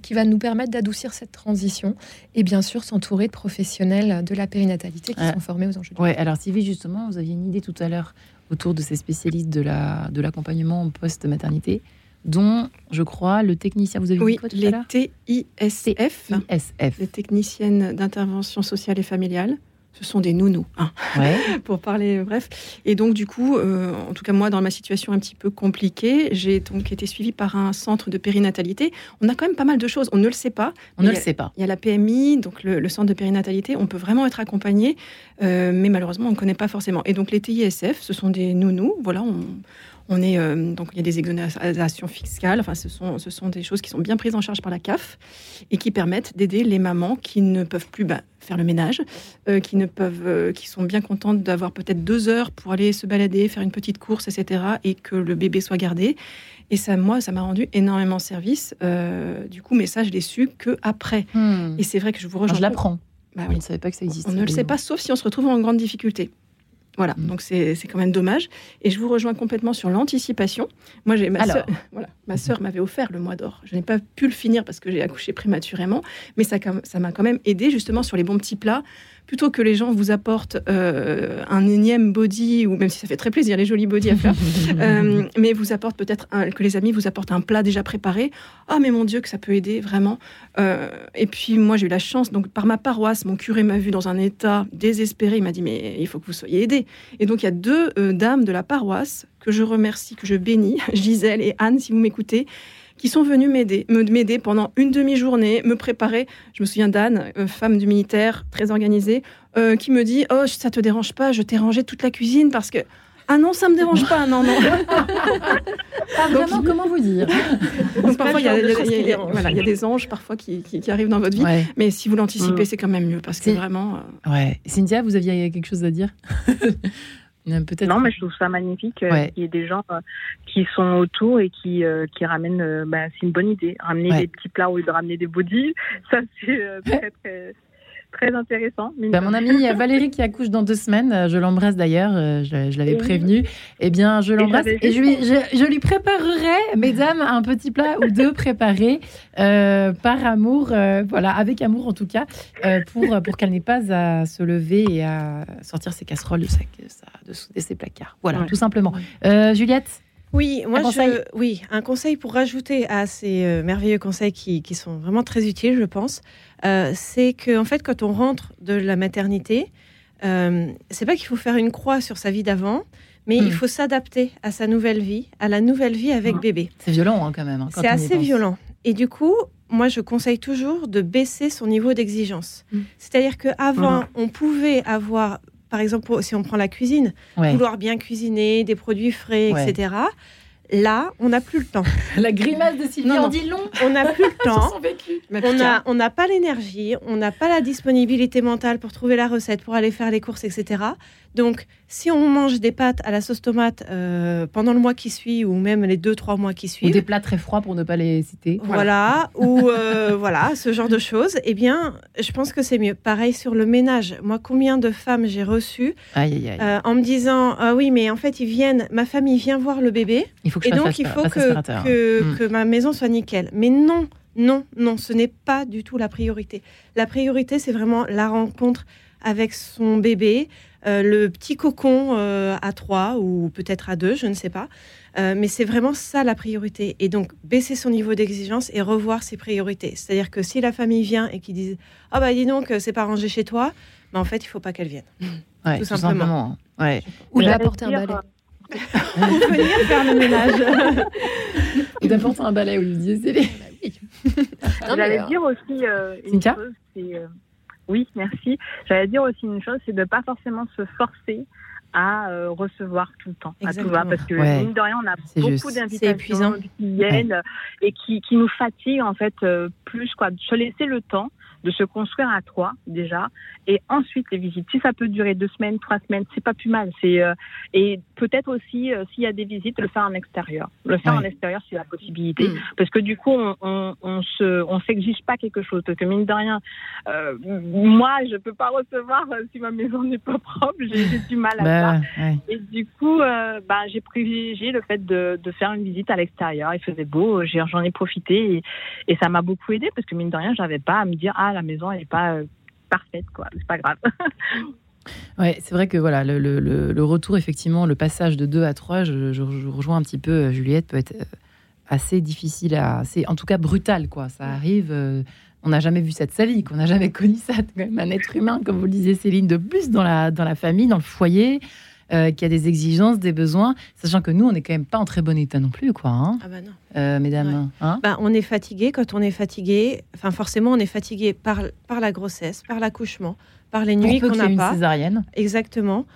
qui va nous permettre d'adoucir cette transition, et bien sûr s'entourer de professionnels de la périnatalité qui ouais. sont formés aux enjeux. Ouais, alors Sylvie, justement, vous aviez une idée tout à l'heure autour de ces spécialistes de, la, de l'accompagnement post-maternité, dont, je crois, le technicien... Vous avez oui, dit quoi tout à l'heure ? Oui, les T I S F, les techniciennes d'intervention sociale et familiale. ce sont des nounous, hein, ouais. pour parler bref. Et donc, du coup, euh, en tout cas, moi, dans ma situation un petit peu compliquée, j'ai donc été suivie par un centre de périnatalité. On a quand même pas mal de choses, on ne le sait pas. On ne le a, sait pas. Il y a la P M I, donc le, le centre de périnatalité, on peut vraiment être accompagné, euh, mais malheureusement, on ne connaît pas forcément. Et donc, les T I S F, ce sont des nounous, voilà, on... On est, euh, donc, il y a des exonérations fiscales, enfin, ce sont, ce sont des choses qui sont bien prises en charge par la C A F et qui permettent d'aider les mamans qui ne peuvent plus bah, faire le ménage, euh, qui, ne peuvent, euh, qui sont bien contentes d'avoir peut-être deux heures pour aller se balader, faire une petite course, et cetera, et que le bébé soit gardé. Et ça, moi, ça m'a rendu énormément service. Euh, du coup, mais ça, je l'ai su qu'après. Hmm. Et c'est vrai que je vous rejoins. Alors, je l'apprends. Bah, oui. On ne savait pas que ça existait. On ne le sait pas, sauf si on se retrouve en grande difficulté. Voilà, donc c'est, c'est quand même dommage. Et je vous rejoins complètement sur l'anticipation. Moi, j'ai ma Alors... soeur, voilà, ma soeur m'avait offert le Mois d'Or. Je n'ai pas pu le finir parce que j'ai accouché prématurément, mais ça, ça m'a quand même aidé justement sur les bons petits plats. Plutôt que les gens vous apportent euh, un énième body, ou même si ça fait très plaisir les jolis body à faire, euh, mais vous apportent peut-être un, que les amis vous apportent un plat déjà préparé. Ah, mais mon Dieu, que ça peut aider vraiment. Euh, et puis moi, j'ai eu la chance, donc par ma paroisse, mon curé m'a vu dans un état désespéré. Il m'a dit, mais il faut que vous soyez aidés. Et donc, il y a deux euh, dames de la paroisse que je remercie, que je bénis, Gisèle et Anne, si vous m'écoutez, qui sont venues m'aider, m'aider pendant une demi-journée, me préparer. Je me souviens d'Anne, euh, femme du militaire, très organisée, euh, qui me dit « Oh, ça te dérange pas, je t'ai rangé toute la cuisine parce que... » Ah non, ça me dérange pas, non, non. Pas vraiment, donc, comment vous dire. Donc parfois, il y, voilà, y a des anges parfois qui, qui, qui arrivent dans votre vie, ouais. mais si vous l'anticipez, mmh. c'est quand même mieux, parce c'est... que vraiment... Euh... Ouais. Cynthia, vous aviez quelque chose à dire? Peut-être. Non, mais je trouve ça magnifique ouais. euh, qu'il y ait des gens euh, qui sont autour et qui, euh, qui ramènent... Euh, bah, c'est une bonne idée, ramener ouais. des petits plats au lieu de ramener des body, ça c'est euh, peut-être... Euh, Très intéressant. Ben, mon amie, il y a Valérie qui accouche dans deux semaines. Je l'embrasse d'ailleurs, je, je l'avais prévenue. Eh bien, je l'embrasse et, et je, lui, je, je lui préparerai, mesdames, un petit plat ou deux préparés euh, par amour, euh, voilà, avec amour en tout cas, euh, pour, pour qu'elle n'ait pas à se lever et à sortir ses casseroles de, sa, de, de ses placards. Voilà, ouais. tout simplement. Euh, Juliette ? Oui, moi, un je, oui, un conseil pour rajouter à ces euh, merveilleux conseils qui, qui sont vraiment très utiles, je pense, euh, c'est que en fait, quand on rentre de la maternité, euh, c'est pas qu'il faut faire une croix sur sa vie d'avant, mais mmh. il faut s'adapter à sa nouvelle vie, à la nouvelle vie avec ouais. bébé. C'est violent hein, quand même. Hein, quand c'est assez violent. Et du coup, moi, je conseille toujours de baisser son niveau d'exigence. Mmh. C'est-à-dire qu'avant, mmh. on pouvait avoir... Par exemple, si on prend la cuisine, ouais. vouloir bien cuisiner, des produits frais, ouais. et cetera. Là, on n'a plus le temps. La grimace de Sylvie en dit long. On n'a plus le temps. On n'a pas l'énergie, on n'a pas la disponibilité mentale pour trouver la recette, pour aller faire les courses, et cetera. Donc, si on mange des pâtes à la sauce tomate euh, pendant le mois qui suit, ou même les deux, trois mois qui suivent... Ou des plats très froids, pour ne pas les citer. Voilà, ou euh, voilà, ce genre de choses. Eh bien, je pense que c'est mieux. Pareil sur le ménage. Moi, combien de femmes j'ai reçues aïe, aïe, aïe. Euh, en me disant, ah oui, mais en fait, ils viennent, ma famille vient voir le bébé, il faut que je et donc il faut que, que, hmm. que ma maison soit nickel. Mais non, non, non, ce n'est pas du tout la priorité. La priorité, c'est vraiment la rencontre avec son bébé, Euh, le petit cocon euh, à trois ou peut-être à deux, je ne sais pas. Euh, mais c'est vraiment ça la priorité. Et donc, baisser son niveau d'exigence et revoir ses priorités. C'est-à-dire que si la famille vient et qu'ils disent « Ah bah dis donc, c'est pas rangé chez toi bah, », en fait, il ne faut pas qu'elle vienne. Ouais, tout, tout simplement. simplement ouais. Ou d'apporter un balai. Ou venir faire le ménage. Ou d'apporter un balai, Olivier. C'est les... non, J'allais alors... dire aussi euh, une Cynthia chose, c'est... Euh... Oui, merci. J'allais dire aussi une chose, c'est de ne pas forcément se forcer à euh, recevoir tout le temps. Exactement. À tout va, parce que ouais. mine de rien, on a c'est beaucoup juste. d'invitations qui viennent ouais. et qui, qui nous fatiguent en fait euh, plus quoi. Se laisser le temps de se construire à trois déjà, et ensuite les visites. Si ça peut durer deux semaines, trois semaines, c'est pas plus mal. C'est euh, et peut-être aussi euh, s'il y a des visites, le faire en extérieur. Le faire ouais. en extérieur, c'est la possibilité, mmh. parce que du coup, on, on, on se, on s'exige pas quelque chose. Parce que mine de rien, euh, moi, je peux pas recevoir euh, si ma maison n'est pas propre. J'ai, j'ai du mal à bah, ça. Ouais. Et du coup, euh, bah, j'ai privilégié le fait de, de faire une visite à l'extérieur. Il faisait beau, j'ai, j'en ai profité et, et ça m'a beaucoup aidé parce que mine de rien, j'avais pas à me dire ah la maison elle n'est pas euh, parfaite quoi, c'est pas grave. Ouais, c'est vrai que voilà le, le, le retour effectivement, le passage de deux à trois, je, je, je rejoins un petit peu Juliette, peut être assez difficile, à, assez, en tout cas brutal, quoi. Ça arrive, euh, on n'a jamais vu ça de sa vie, qu'on n'a jamais connu ça, quand même un être humain, comme vous le disiez Céline, de plus dans la, dans la famille, dans le foyer, euh, qui a des exigences, des besoins, sachant que nous, on n'est quand même pas en très bon état non plus, quoi. Hein, ah bah non. Euh, mesdames. Ouais. Hein bah, on est fatigué, quand on est fatigué, enfin forcément on est fatigué par, par la grossesse, par l'accouchement, par les nuits qu'on n'a pas. Une césarienne. Exactement.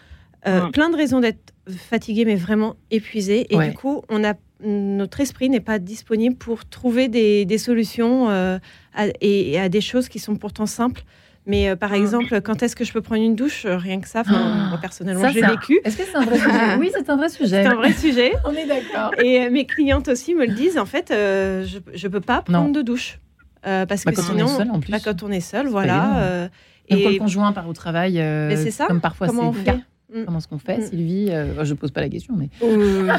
Euh, ouais. Plein de raisons d'être fatigué, mais vraiment épuisé. Et ouais. du coup, on a, notre esprit n'est pas disponible pour trouver des, des solutions euh, à, et à des choses qui sont pourtant simples. Mais euh, par exemple, quand est-ce que je peux prendre une douche ? Rien que ça, ah, moi, personnellement, ça, j'ai ça. vécu. Est-ce que c'est un vrai sujet ? Oui, c'est un vrai sujet. C'est un vrai sujet. On est d'accord. Et euh, mes clientes aussi me le disent. En fait, euh, je, je peux pas prendre non. de douche euh, parce bah, que quand sinon, on est seul, en plus. Bah, quand on est seul, c'est voilà. Euh, et quand le conjoint part au travail, euh, mais c'est ça. Comme parfois Comment c'est le cas. Comment est-ce qu'on fait, Sylvie ? euh, Je ne pose pas la question, mais... Euh,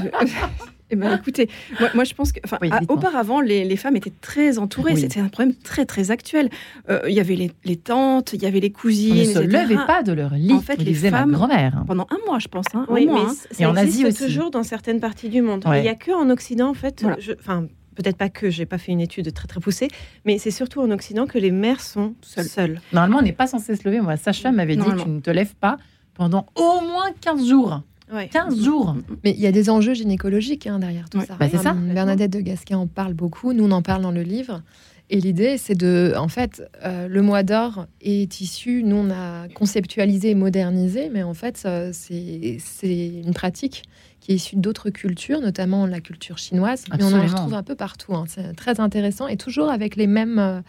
eh ben, écoutez, moi, moi je pense que... Oui, a, auparavant, les, les femmes étaient très entourées. Oui. C'était un problème très, très actuel. Il euh, y avait les, les tantes, il y avait les cousines... On ne se levait pas de leur lit, en fait, les femmes, ma grand-mère. Pendant un mois, je pense. Hein, oui, mois, mais hein. Et en Asie aussi. Ça existe toujours dans certaines parties du monde. Ouais. Il n'y a qu'en Occident, en fait... Voilà. Je, peut-être pas que, j'ai pas fait une étude très très poussée, mais c'est surtout en Occident que les mères sont seules. seules. Normalement, on n'est pas censé se lever. Moi, Sacha m'avait dit, tu ne te lèves pas pendant au moins quinze jours. Ouais. quinze jours. Mais il y a des enjeux gynécologiques hein, derrière tout ouais. ça. Bah, c'est ça. Bernadette de Gasquet en parle beaucoup. Nous, on en parle dans le livre. Et l'idée, c'est de... En fait, euh, le Mois d'Or est issu... Nous, on a conceptualisé et modernisé, mais en fait, euh, c'est, c'est une pratique qui est issue d'autres cultures, notamment la culture chinoise. Absolument. Mais on en retrouve un peu partout. Hein. C'est très intéressant. Et toujours avec les mêmes... Euh,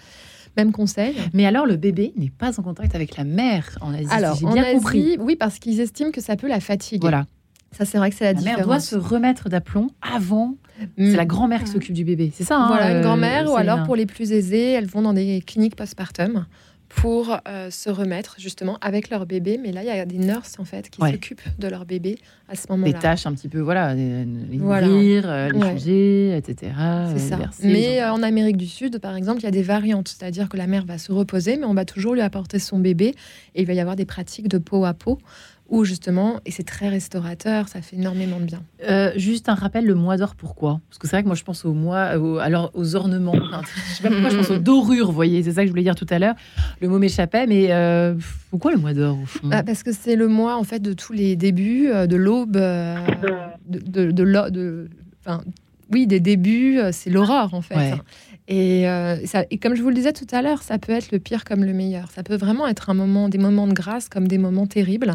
Même conseil. Mais alors, le bébé n'est pas en contact avec la mère en Asie. Alors, si j'ai bien en Asie, compris. Oui, parce qu'ils estiment que ça peut la fatiguer. Voilà. Ça, c'est vrai que c'est la, la différence. La mère doit se remettre d'aplomb avant. Mmh. C'est la grand-mère qui s'occupe du bébé. C'est ça, hein, voilà, une grand-mère. Euh, ou alors, pour les plus aisés, elles vont dans des cliniques postpartum pour euh, se remettre, justement, avec leur bébé. Mais là, il y a des nurses, en fait, qui ouais. s'occupent de leur bébé à ce moment-là. Des tâches un petit peu, voilà, les nourrir, voilà. euh, les ouais. changer, et cetera. C'est ça. Verser, mais euh, en Amérique du Sud, par exemple, il y a des variantes. C'est-à-dire que la mère va se reposer, mais on va toujours lui apporter son bébé. Et il va y avoir des pratiques de peau à peau, où justement, et c'est très restaurateur, ça fait énormément de bien. Euh, juste un rappel, le Mois d'Or, pourquoi ? Parce que c'est vrai que moi, je pense au mois, au, alors aux ornements. Hein, je sais pas pourquoi, je pense aux dorures, vous voyez, c'est ça que je voulais dire tout à l'heure. Le mot m'échappait, mais euh, pourquoi le Mois d'Or, au fond ? Bah, parce que c'est le mois, en fait, de tous les débuts, de l'aube, euh, de, de, de, l'a, de enfin, oui, des débuts, c'est l'aurore, en fait. Ouais. Et, euh, ça, et comme je vous le disais tout à l'heure, ça peut être le pire comme le meilleur. Ça peut vraiment être un moment, des moments de grâce comme des moments terribles.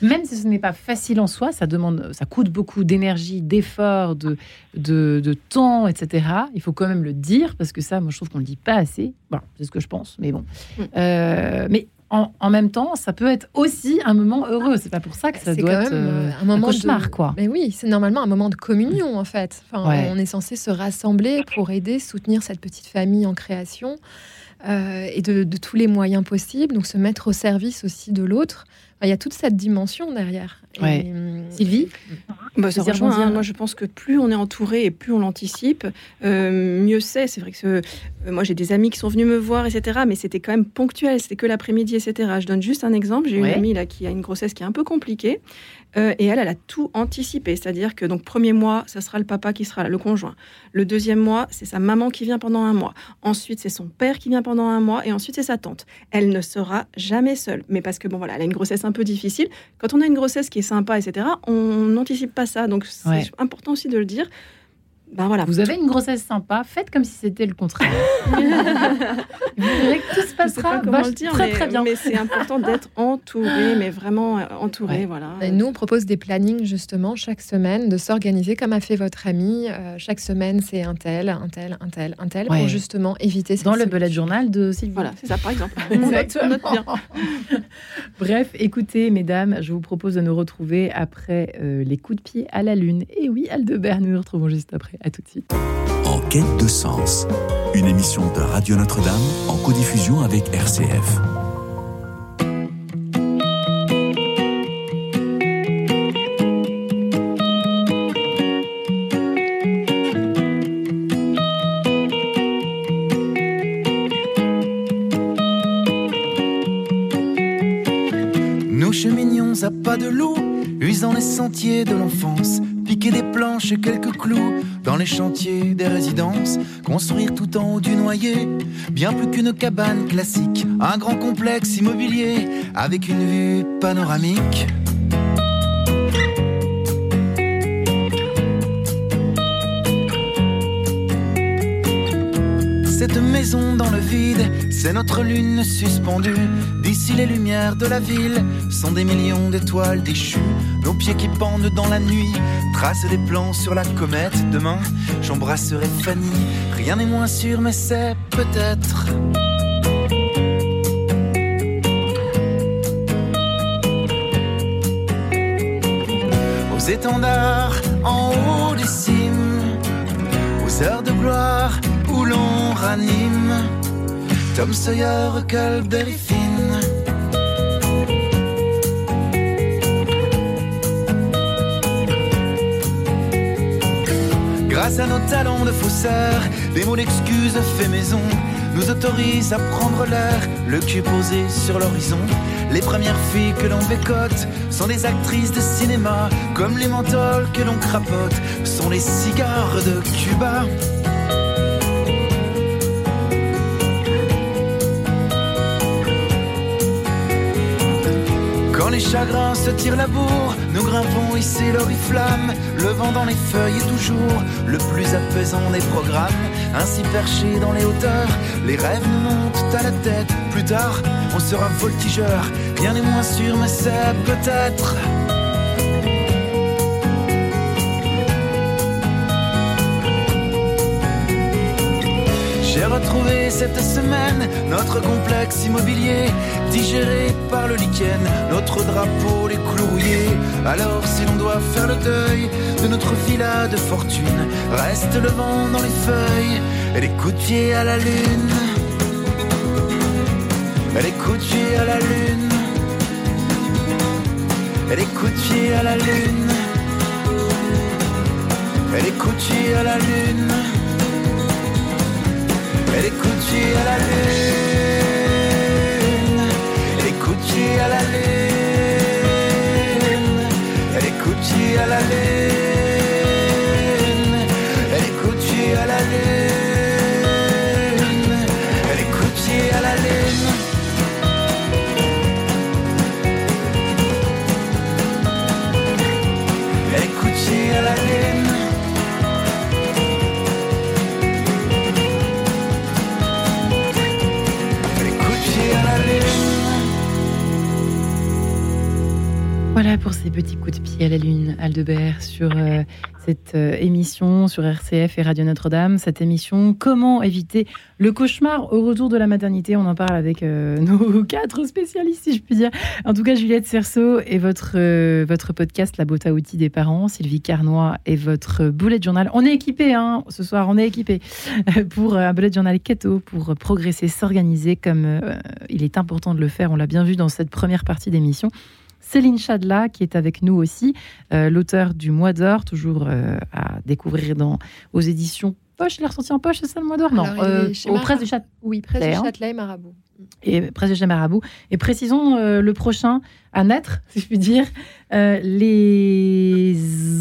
Même si ce n'est pas facile en soi, ça demande, ça coûte beaucoup d'énergie, d'efforts, de, de, de temps, et cetera. Il faut quand même le dire, parce que ça, moi, je trouve qu'on ne le dit pas assez. Bon, c'est ce que je pense, mais bon. Euh, mais en, en même temps, ça peut être aussi un moment heureux. C'est pas pour ça que ça c'est doit quand être même, euh, un moment un cauchemar, de... quoi. Mais oui, c'est normalement un moment de communion, en fait. Enfin, ouais. On est censé se rassembler pour aider, soutenir cette petite famille en création, euh, et de, de tous les moyens possibles, donc se mettre au service aussi de l'autre. Il y a toute cette dimension derrière. Ouais. Et, Sylvie bah, ça rejoint, hein. Moi, je pense que plus on est entouré et plus on l'anticipe, euh, mieux c'est. C'est vrai que ce... euh, moi, j'ai des amis qui sont venus me voir, et cetera. Mais c'était quand même ponctuel. C'était que l'après-midi, et cetera. Je donne juste un exemple. J'ai ouais. une amie là, qui a une grossesse qui est un peu compliquée. Euh, et elle, elle a tout anticipé. C'est-à-dire que, donc, premier mois, ça sera le papa qui sera là, le conjoint. Le deuxième mois, c'est sa maman qui vient pendant un mois. Ensuite, c'est son père qui vient pendant un mois. Et ensuite, c'est sa tante. Elle ne sera jamais seule. Mais parce que, bon, voilà, elle a une grossesse un peu difficile. Quand on a une grossesse qui est sympa, et cetera, on n'anticipe pas ça. Donc, c'est ouais. important aussi de le dire. Ben voilà. Vous avez une grossesse sympa, faites comme si c'était le contraire. Vous verrez que tout se passera bah, le dire, très, mais, très bien. Mais c'est important d'être entouré, mais vraiment entouré. Ouais. Voilà. Et nous, on propose des plannings, justement, chaque semaine, de s'organiser comme a fait votre amie. Euh, chaque semaine, c'est un tel, un tel, un tel, un tel, ouais. pour justement éviter... Dans le bullet journal de Sylvie. Voilà, c'est ça, par exemple. On note, on note bien. Bref, écoutez, mesdames, je vous propose de nous retrouver après euh, les coups de pied à la lune. Et oui, Aldebert, nous nous retrouvons juste après. À tout de suite. En quête de sens, une émission de Radio Notre-Dame en codiffusion avec R C F. Nous cheminions à pas de loup, usant les sentiers de l'enfance. pied des planches et quelques clous dans les chantiers des résidences, construire tout en haut du noyer, bien plus qu'une cabane classique, un grand complexe immobilier avec une vue panoramique. Cette maison dans le vide, c'est notre lune suspendue. D'ici les lumières de la ville sont des millions d'étoiles déchues. Nos pieds qui pendent dans la nuit tracent des plans sur la comète. Demain, j'embrasserai Fanny. Rien n'est moins sûr, mais c'est peut-être. Aux étendards, en haut des cimes, aux heures de gloire où l'on ranime Tom Sawyer, Huckleberry Finn. Grâce à nos talents de faussaires, des mots d'excuses faits maison nous autorisent à prendre l'air, le cul posé sur l'horizon. Les premières filles que l'on bécote sont des actrices de cinéma, comme les menthols que l'on crapote sont les cigares de Cuba. Quand les chagrins se tirent la bourre, nous grimpons ici l'oriflamme. Le vent dans les feuilles est toujours le plus apaisant des programmes. Ainsi perchés dans les hauteurs, les rêves nous montent à la tête. Plus tard, on sera voltigeur. Rien n'est moins sûr, mais c'est peut-être. J'ai retrouvé cette semaine notre complexe immobilier, digéré par le lichen, notre drapeau, les clous rouillés. Alors si l'on doit faire le deuil de notre villa de fortune, reste le vent dans les feuilles et les coups de pied à la lune. Et les coups de pied à la lune. Et les coups de pied à la lune. Et les coups de pied à la lune. Et les coups de pied à la lune. Et les coups de pied à la lune. Et les coups de pied à la lune. Et les coups de pied à la lune. Et les coups de pied à la lune. Et les coups de pied à la lune. Voilà pour ces petits coups de pied à la lune, Aldebert, sur euh, cette euh, émission sur R C F et Radio Notre-Dame. Cette émission, comment éviter le cauchemar au retour de la maternité? On en parle avec euh, nos quatre spécialistes, si je puis dire. En tout cas, Juliette Serceau et votre, euh, votre podcast La boîte à outils des parents, Sylvie Carnoy et votre bullet journal. On est équipés, hein, ce soir, on est équipés pour un bullet journal keto, pour progresser, s'organiser, comme euh, il est important de le faire. On l'a bien vu dans cette première partie d'émission. Céline Chadelat, qui est avec nous aussi, euh, l'auteur du Mois d'Or, toujours euh, à découvrir dans, aux éditions Poche. Il est ressorti en Poche, c'est ça, le Mois d'Or? Alors, non, euh, au Mar... Presses du Châtelet. Oui, Presses du Châtelet et Marabout. Et Presses du Châtelet et Marabout. Et précisons euh, le prochain à naître, si je puis dire, euh, les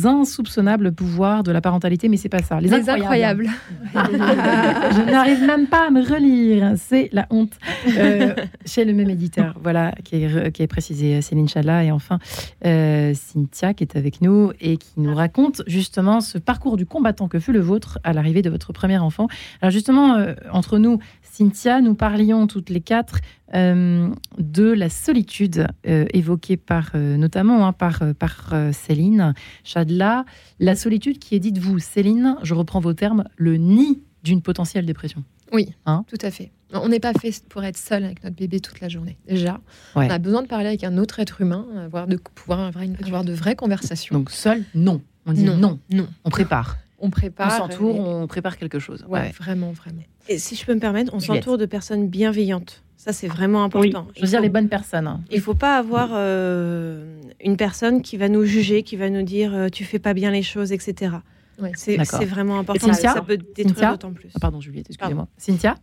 insoupçonnables pouvoirs de la parentalité, mais c'est pas ça. Les, les incroyables. incroyables. Je n'arrive même pas à me relire, c'est la honte. Euh, chez le même éditeur, voilà, qui est, qui est précisé, Céline Chadelat, et enfin euh, Cynthia, qui est avec nous et qui nous raconte justement ce parcours du combattant que fut le vôtre à l'arrivée de votre premier enfant. Alors justement, euh, entre nous, Cynthia, nous parlions toutes les quatre Euh, de la solitude euh, évoquée par, euh, notamment hein, par, euh, par euh, Céline Chadelat, la solitude qui est, dites-vous, Céline, je reprends vos termes, le nid d'une potentielle dépression. Oui, hein, tout à fait. On n'est pas fait pour être seul avec notre bébé toute la journée, déjà. Ouais. On a besoin de parler avec un autre être humain, avoir de, pouvoir avoir, une, avoir de vraies conversations. Donc seul, non. On dit non, non. non. On prépare. On prépare. On s'entoure, et... on prépare quelque chose. Ouais, ouais. Vraiment, vraiment. Et si je peux me permettre, on Juliette. s'entoure de personnes bienveillantes. Ça, c'est vraiment important. Oui, je veux dire, les bonnes personnes. Hein. Il ne faut pas avoir euh, une personne qui va nous juger, qui va nous dire « tu ne fais pas bien les choses », et cetera. Ouais. C'est, c'est vraiment important. Cynthia, ça peut détruire Cynthia, d'autant plus. Ah, pardon, Juliette, excusez-moi. Pardon. Cynthia ?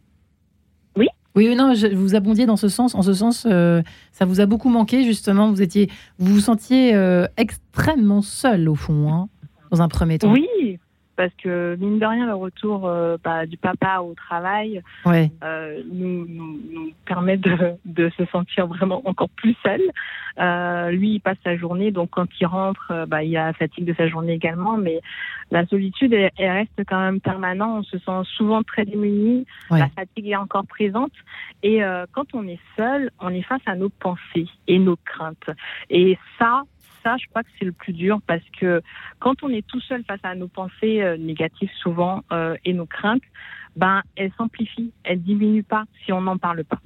Oui ? Oui, non, je, vous abondiez dans ce sens. En ce sens, euh, ça vous a beaucoup manqué, justement. Vous étiez, vous, vous sentiez euh, extrêmement seule, au fond, hein, dans un premier temps. Oui, parce que mine de rien, le retour euh, bah, du papa au travail ouais. euh, nous, nous, nous permet de, de se sentir vraiment encore plus seul. Euh, lui, il passe sa journée, donc quand il rentre, euh, bah, il a la fatigue de sa journée également, mais la solitude, elle, elle reste quand même permanente. On se sent souvent très démunis, ouais. la fatigue est encore présente. Et euh, quand on est seul, on est face à nos pensées et nos craintes. Et ça... Ça, je crois que c'est le plus dur parce que quand on est tout seul face à nos pensées euh, négatives souvent euh, et nos craintes, ben, elles s'amplifient, elles ne diminuent pas si on n'en parle pas.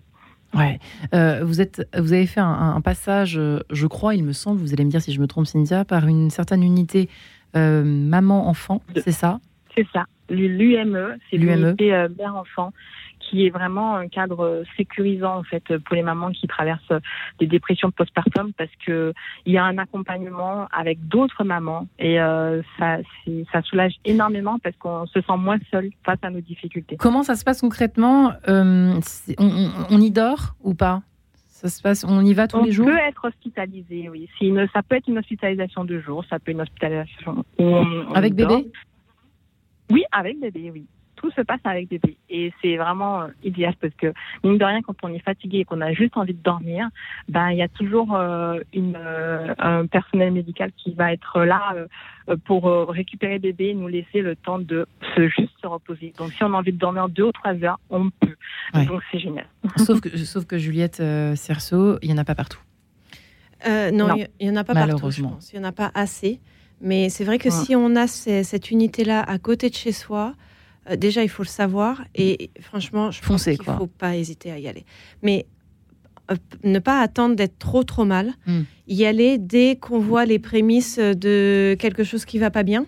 Ouais. Euh, vous, êtes, vous avez fait un, un passage, je crois, il me semble, vous allez me dire si je me trompe, Cynthia, par une certaine unité euh, maman-enfant, c'est ça ? C'est ça, l'U M E, c'est l'U M E. L'unité euh, mère-enfant, qui est vraiment un cadre sécurisant en fait pour les mamans qui traversent des dépressions postpartum parce que il y a un accompagnement avec d'autres mamans et euh, ça, c'est, ça soulage énormément parce qu'on se sent moins seul face à nos difficultés. Comment ça se passe concrètement ? euh, on, on, on y dort ou pas ? Ça se passe, on y va tous on les jours ? On peut être hospitalisé, oui. C'est une, ça peut être une hospitalisation de jour, ça peut être une hospitalisation où on, on avec bébé ? Oui, avec bébé, oui. Tout se passe avec bébé. Et c'est vraiment euh, idéal parce que, mine de rien, quand on est fatigué et qu'on a juste envie de dormir, ben, il y a toujours euh, une, euh, un personnel médical qui va être là euh, pour euh, récupérer bébé et nous laisser le temps de se, juste se reposer. Donc, si on a envie de dormir deux ou trois heures, on peut. Ouais. Donc, c'est génial. Sauf que, sauf que Juliette euh, Serceau, il n'y en a pas partout. Euh, non, il n'y en a pas partout, je pense. Il n'y en a pas assez. Mais c'est vrai que ouais. si on a ces, cette unité-là à côté de chez soi... Déjà, il faut le savoir et franchement, je Foncez, pense qu'il ne faut pas hésiter à y aller. Mais euh, ne pas attendre d'être trop, trop mal. Mm. Y aller dès qu'on voit les prémices de quelque chose qui ne va pas bien.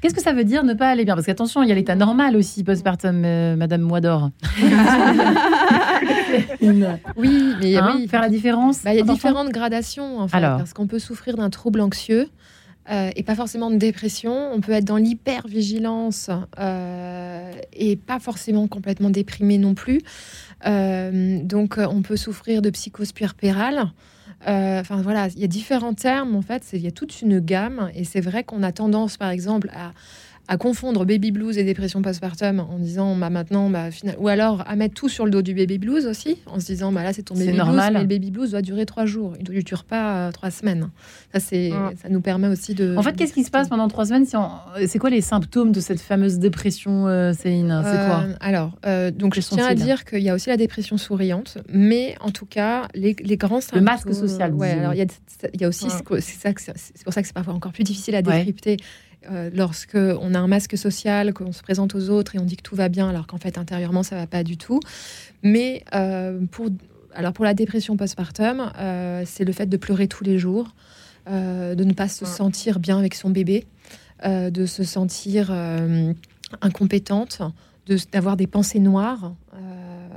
Qu'est-ce que ça veut dire ne pas aller bien ? Parce qu'attention, il y a l'état normal aussi, postpartum, euh, Madame Moidor. oui, mais hein, oui, faire la différence. Bah, il y a différentes gradations, en fait, Alors. parce qu'on peut souffrir d'un trouble anxieux. Euh, et pas forcément de dépression, on peut être dans l'hypervigilance euh, et pas forcément complètement déprimé non plus. Euh, donc on peut souffrir de psychose puerpérale. Enfin euh, voilà, il y a différents termes en fait, il y a toute une gamme et c'est vrai qu'on a tendance par exemple à, à confondre baby blues et dépression postpartum en disant bah maintenant, bah, final... ou alors à mettre tout sur le dos du baby blues aussi en se disant bah là c'est ton baby c'est blues, normal. Mais le baby blues doit durer trois jours, il ne dure pas euh, trois semaines. Ça, c'est... Ah. ça nous permet aussi de... En fait, qu'est-ce qui se passe pendant trois semaines si on... C'est quoi les symptômes de cette fameuse dépression, euh, Céline ? C'est quoi ? euh, Alors, euh, donc, je tiens à dire qu'il y a aussi la dépression souriante, mais en tout cas, les, les grands symptômes... Le masque social. Ouais, alors il y a, y a aussi... Ouais. C'est, ça que c'est, c'est pour ça que c'est parfois encore plus difficile à décrypter. Ouais. Euh, lorsqu'on a un masque social, qu'on se présente aux autres et on dit que tout va bien, alors qu'en fait, intérieurement, ça ne va pas du tout. Mais euh, pour, alors pour la dépression postpartum, euh, c'est le fait de pleurer tous les jours, euh, de ne pas se sentir bien avec son bébé, euh, de se sentir euh, incompétente, de, d'avoir des pensées noires. Euh,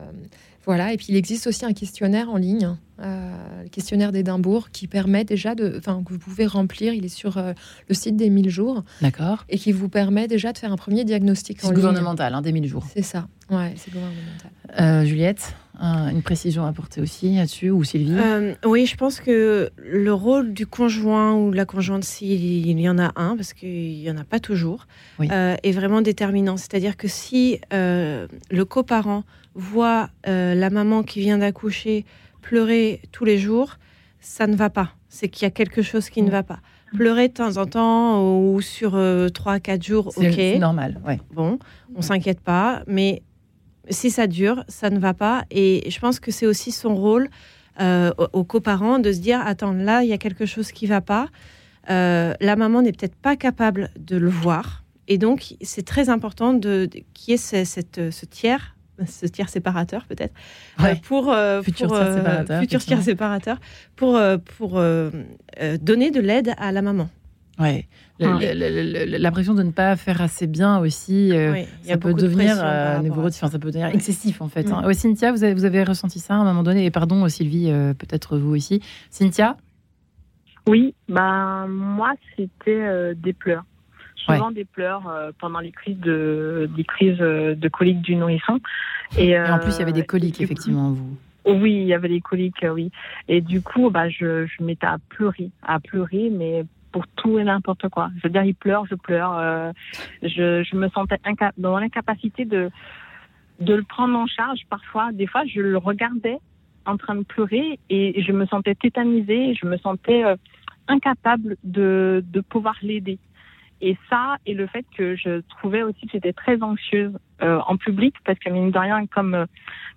voilà. Et puis, il existe aussi un questionnaire en ligne. Euh, le questionnaire d'Édimbourg qui permet déjà de, enfin que vous pouvez remplir, il est sur euh, le site des mille jours, d'accord, et qui vous permet déjà de faire un premier diagnostic c'est en ligne. C'est gouvernemental, hein, des mille jours. C'est ça, ouais, c'est gouvernemental. Euh, Juliette, un, une précision à apporter aussi là-dessus ou Sylvie ? euh, Oui, je pense que le rôle du conjoint ou de la conjointe, s'il il y en a un, parce qu'il y en a pas toujours, oui. euh, est vraiment déterminant. C'est-à-dire que si euh, le coparent voit euh, la maman qui vient d'accoucher pleurer tous les jours, ça ne va pas. C'est qu'il y a quelque chose qui ne va pas. Pleurer de temps en temps ou sur euh, trois à quatre jours, c'est, ok. C'est normal, ouais. Bon, on ne s'inquiète pas, mais si ça dure, ça ne va pas. Et je pense que c'est aussi son rôle euh, aux coparents de se dire, attends, là, il y a quelque chose qui ne va pas. Euh, la maman n'est peut-être pas capable de le voir. Et donc, c'est très important de, de, qu'il y ait cette, cette, ce tiers ce tiers séparateur peut-être, ouais. euh, pour, euh, futur, pour tiers euh, séparateur, futur tiers séparateur, pour, euh, pour euh, euh, donner de l'aide à la maman. Ouais. Ah. La, la, la, la, la pression de ne pas faire assez bien aussi, euh, oui. ça, peut devenir, euh, à... enfin, ça peut devenir excessif en fait. Oui. Hein. Oh, Cynthia, vous avez, vous avez ressenti ça à un moment donné, et pardon Sylvie, euh, peut-être vous aussi. Cynthia ? Oui, bah, moi c'était euh, des pleurs. Souvent ouais. des pleurs euh, pendant les crises de des crises de coliques du nourrisson. Et, euh, et en plus, il y avait des coliques, effectivement, vous. Oui, il y avait des coliques, oui. Et du coup, bah, je, je m'étais à pleurer, à pleurer, mais pour tout et n'importe quoi. Je veux dire, il pleure, je pleure. Euh, je, je me sentais inca- dans l'incapacité de, de le prendre en charge parfois. Des fois, je le regardais en train de pleurer et je me sentais tétanisée, je me sentais euh, incapable de, de pouvoir l'aider. Et ça, et le fait que je trouvais aussi que j'étais très anxieuse euh, en public, parce que mine de rien, comme euh,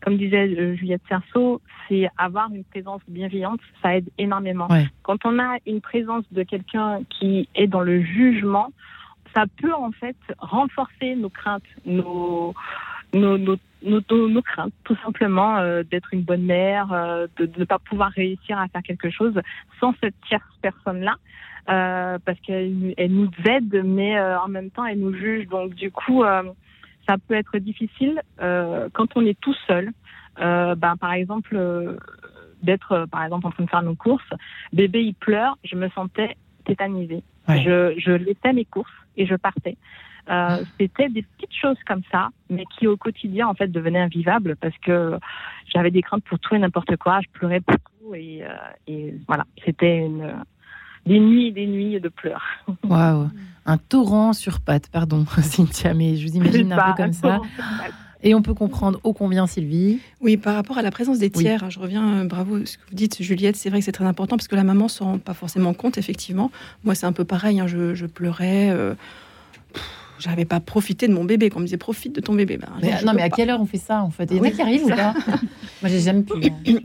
comme disait euh, Juliette Serceau, c'est avoir une présence bienveillante, ça aide énormément. Ouais. Quand on a une présence de quelqu'un qui est dans le jugement, ça peut en fait renforcer nos craintes, nos nos nos nos, nos, nos craintes, tout simplement euh, d'être une bonne mère, euh, de ne pas pouvoir réussir à faire quelque chose sans cette tierce personne-là. Euh, parce qu'elle elle nous aide, mais euh, en même temps, elle nous juge. Donc, du coup, euh, ça peut être difficile euh, quand on est tout seul. Euh, ben, par exemple, euh, d'être, euh, par exemple, en train de faire nos courses. Bébé, il pleure. Je me sentais tétanisée. Ouais. Je, je laissais mes courses et je partais. Euh, c'était des petites choses comme ça, mais qui au quotidien en fait devenaient invivables parce que j'avais des craintes pour tout et n'importe quoi. Je pleurais pour tout et, euh, et voilà, c'était une des nuits et des nuits de pleurs. Waouh, un torrent sur pattes, pardon Cynthia, mais je vous imagine un peu comme ça. Et on peut comprendre ô combien, Sylvie. Oui, par rapport à la présence des tiers, oui. Je reviens, bravo, ce que vous dites, Juliette, c'est vrai que c'est très important parce que la maman ne s'en rend pas forcément compte, effectivement. Moi, c'est un peu pareil, hein, je, je pleurais... Euh... J'avais pas profité de mon bébé. Quand on me disait profite de ton bébé, ben, mais, non, mais à pas. Quelle heure on fait ça en fait? Il y en a qui arrivent ou pas? Moi, j'ai jamais pu.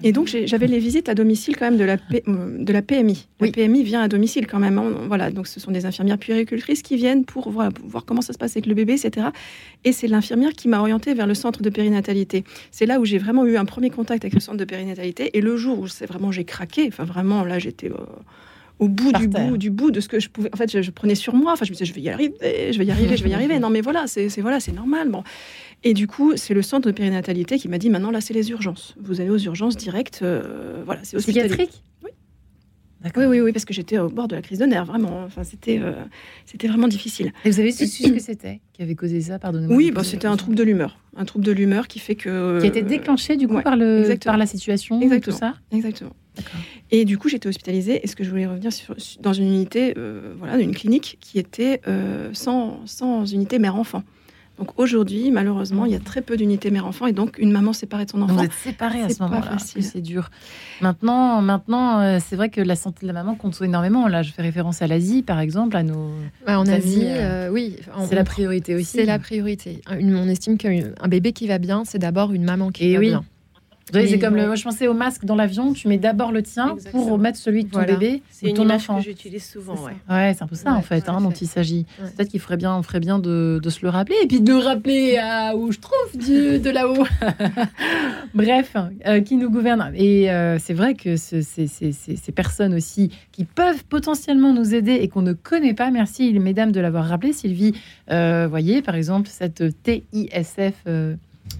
Et donc, j'ai, j'avais les visites à domicile quand même de la, P, de la P M I. Oui. La P M I vient à domicile quand même. Voilà, donc ce sont des infirmières puéricultrices qui viennent pour, voilà, pour voir comment ça se passe avec le bébé, et cetera. Et c'est l'infirmière qui m'a orientée vers le centre de périnatalité. C'est là où j'ai vraiment eu un premier contact avec le centre de périnatalité. Et le jour où c'est vraiment j'ai craqué, enfin vraiment là, j'étais. Euh, au bout Par du terre. bout du bout de ce que je pouvais en fait je, je prenais sur moi, enfin je me disais je vais y arriver je vais y arriver je vais y arriver non mais voilà c'est, c'est voilà c'est normal bon et du coup c'est le centre de périnatalité qui m'a dit maintenant là c'est les urgences, vous allez aux urgences directes, euh, voilà c'est psychiatrique. Oui. D'accord. Oui oui oui parce que j'étais au bord de la crise de nerfs vraiment, enfin c'était euh, c'était vraiment difficile. Et vous avez su ce que c'était qui avait causé ça, pardonnez-moi? Oui, bah, c'était un trouble de l'humeur, un trouble de l'humeur qui fait que qui a été déclenché du coup ouais, par le exactement. par la situation exactement. tout ça exactement. D'accord. Et du coup, j'étais hospitalisée. Et ce que je voulais revenir sur, sur, dans une unité, euh, voilà, une clinique qui était euh, sans, sans unité mère-enfant. Donc aujourd'hui, malheureusement, il y a très peu d'unités mère-enfant. Et donc, une maman séparée de son enfant. Vous êtes séparée à ce moment-là. C'est pas facile. C'est dur. Maintenant, maintenant euh, c'est vrai que la santé de la maman compte énormément. Là, je fais référence à l'Asie, par exemple, à nos bah, en Asie, euh, oui. On, c'est la priorité aussi. C'est la priorité. Une, on estime qu'un bébé qui va bien, c'est d'abord une maman qui et va oui. bien. Oui, c'est comme le, moi, je pensais au masque dans l'avion, tu mets d'abord le tien Exactement. pour mettre celui de ton voilà. bébé, c'est une ton image enfant. que j'utilise souvent. C'est ouais. ouais, c'est un peu ça ouais, en fait, ouais, hein, dont fait. il s'agit. Ouais. Peut-être qu'il ferait bien, on ferait bien de, de se le rappeler et puis de le rappeler à où je trouve du, de là-haut. Bref, euh, qui nous gouverne. Et euh, c'est vrai que ce, c'est, c'est, c'est, ces personnes aussi qui peuvent potentiellement nous aider et qu'on ne connaît pas. Merci, mesdames, de l'avoir rappelé, Sylvie. Euh, voyez, par exemple, cette T I S F. Euh,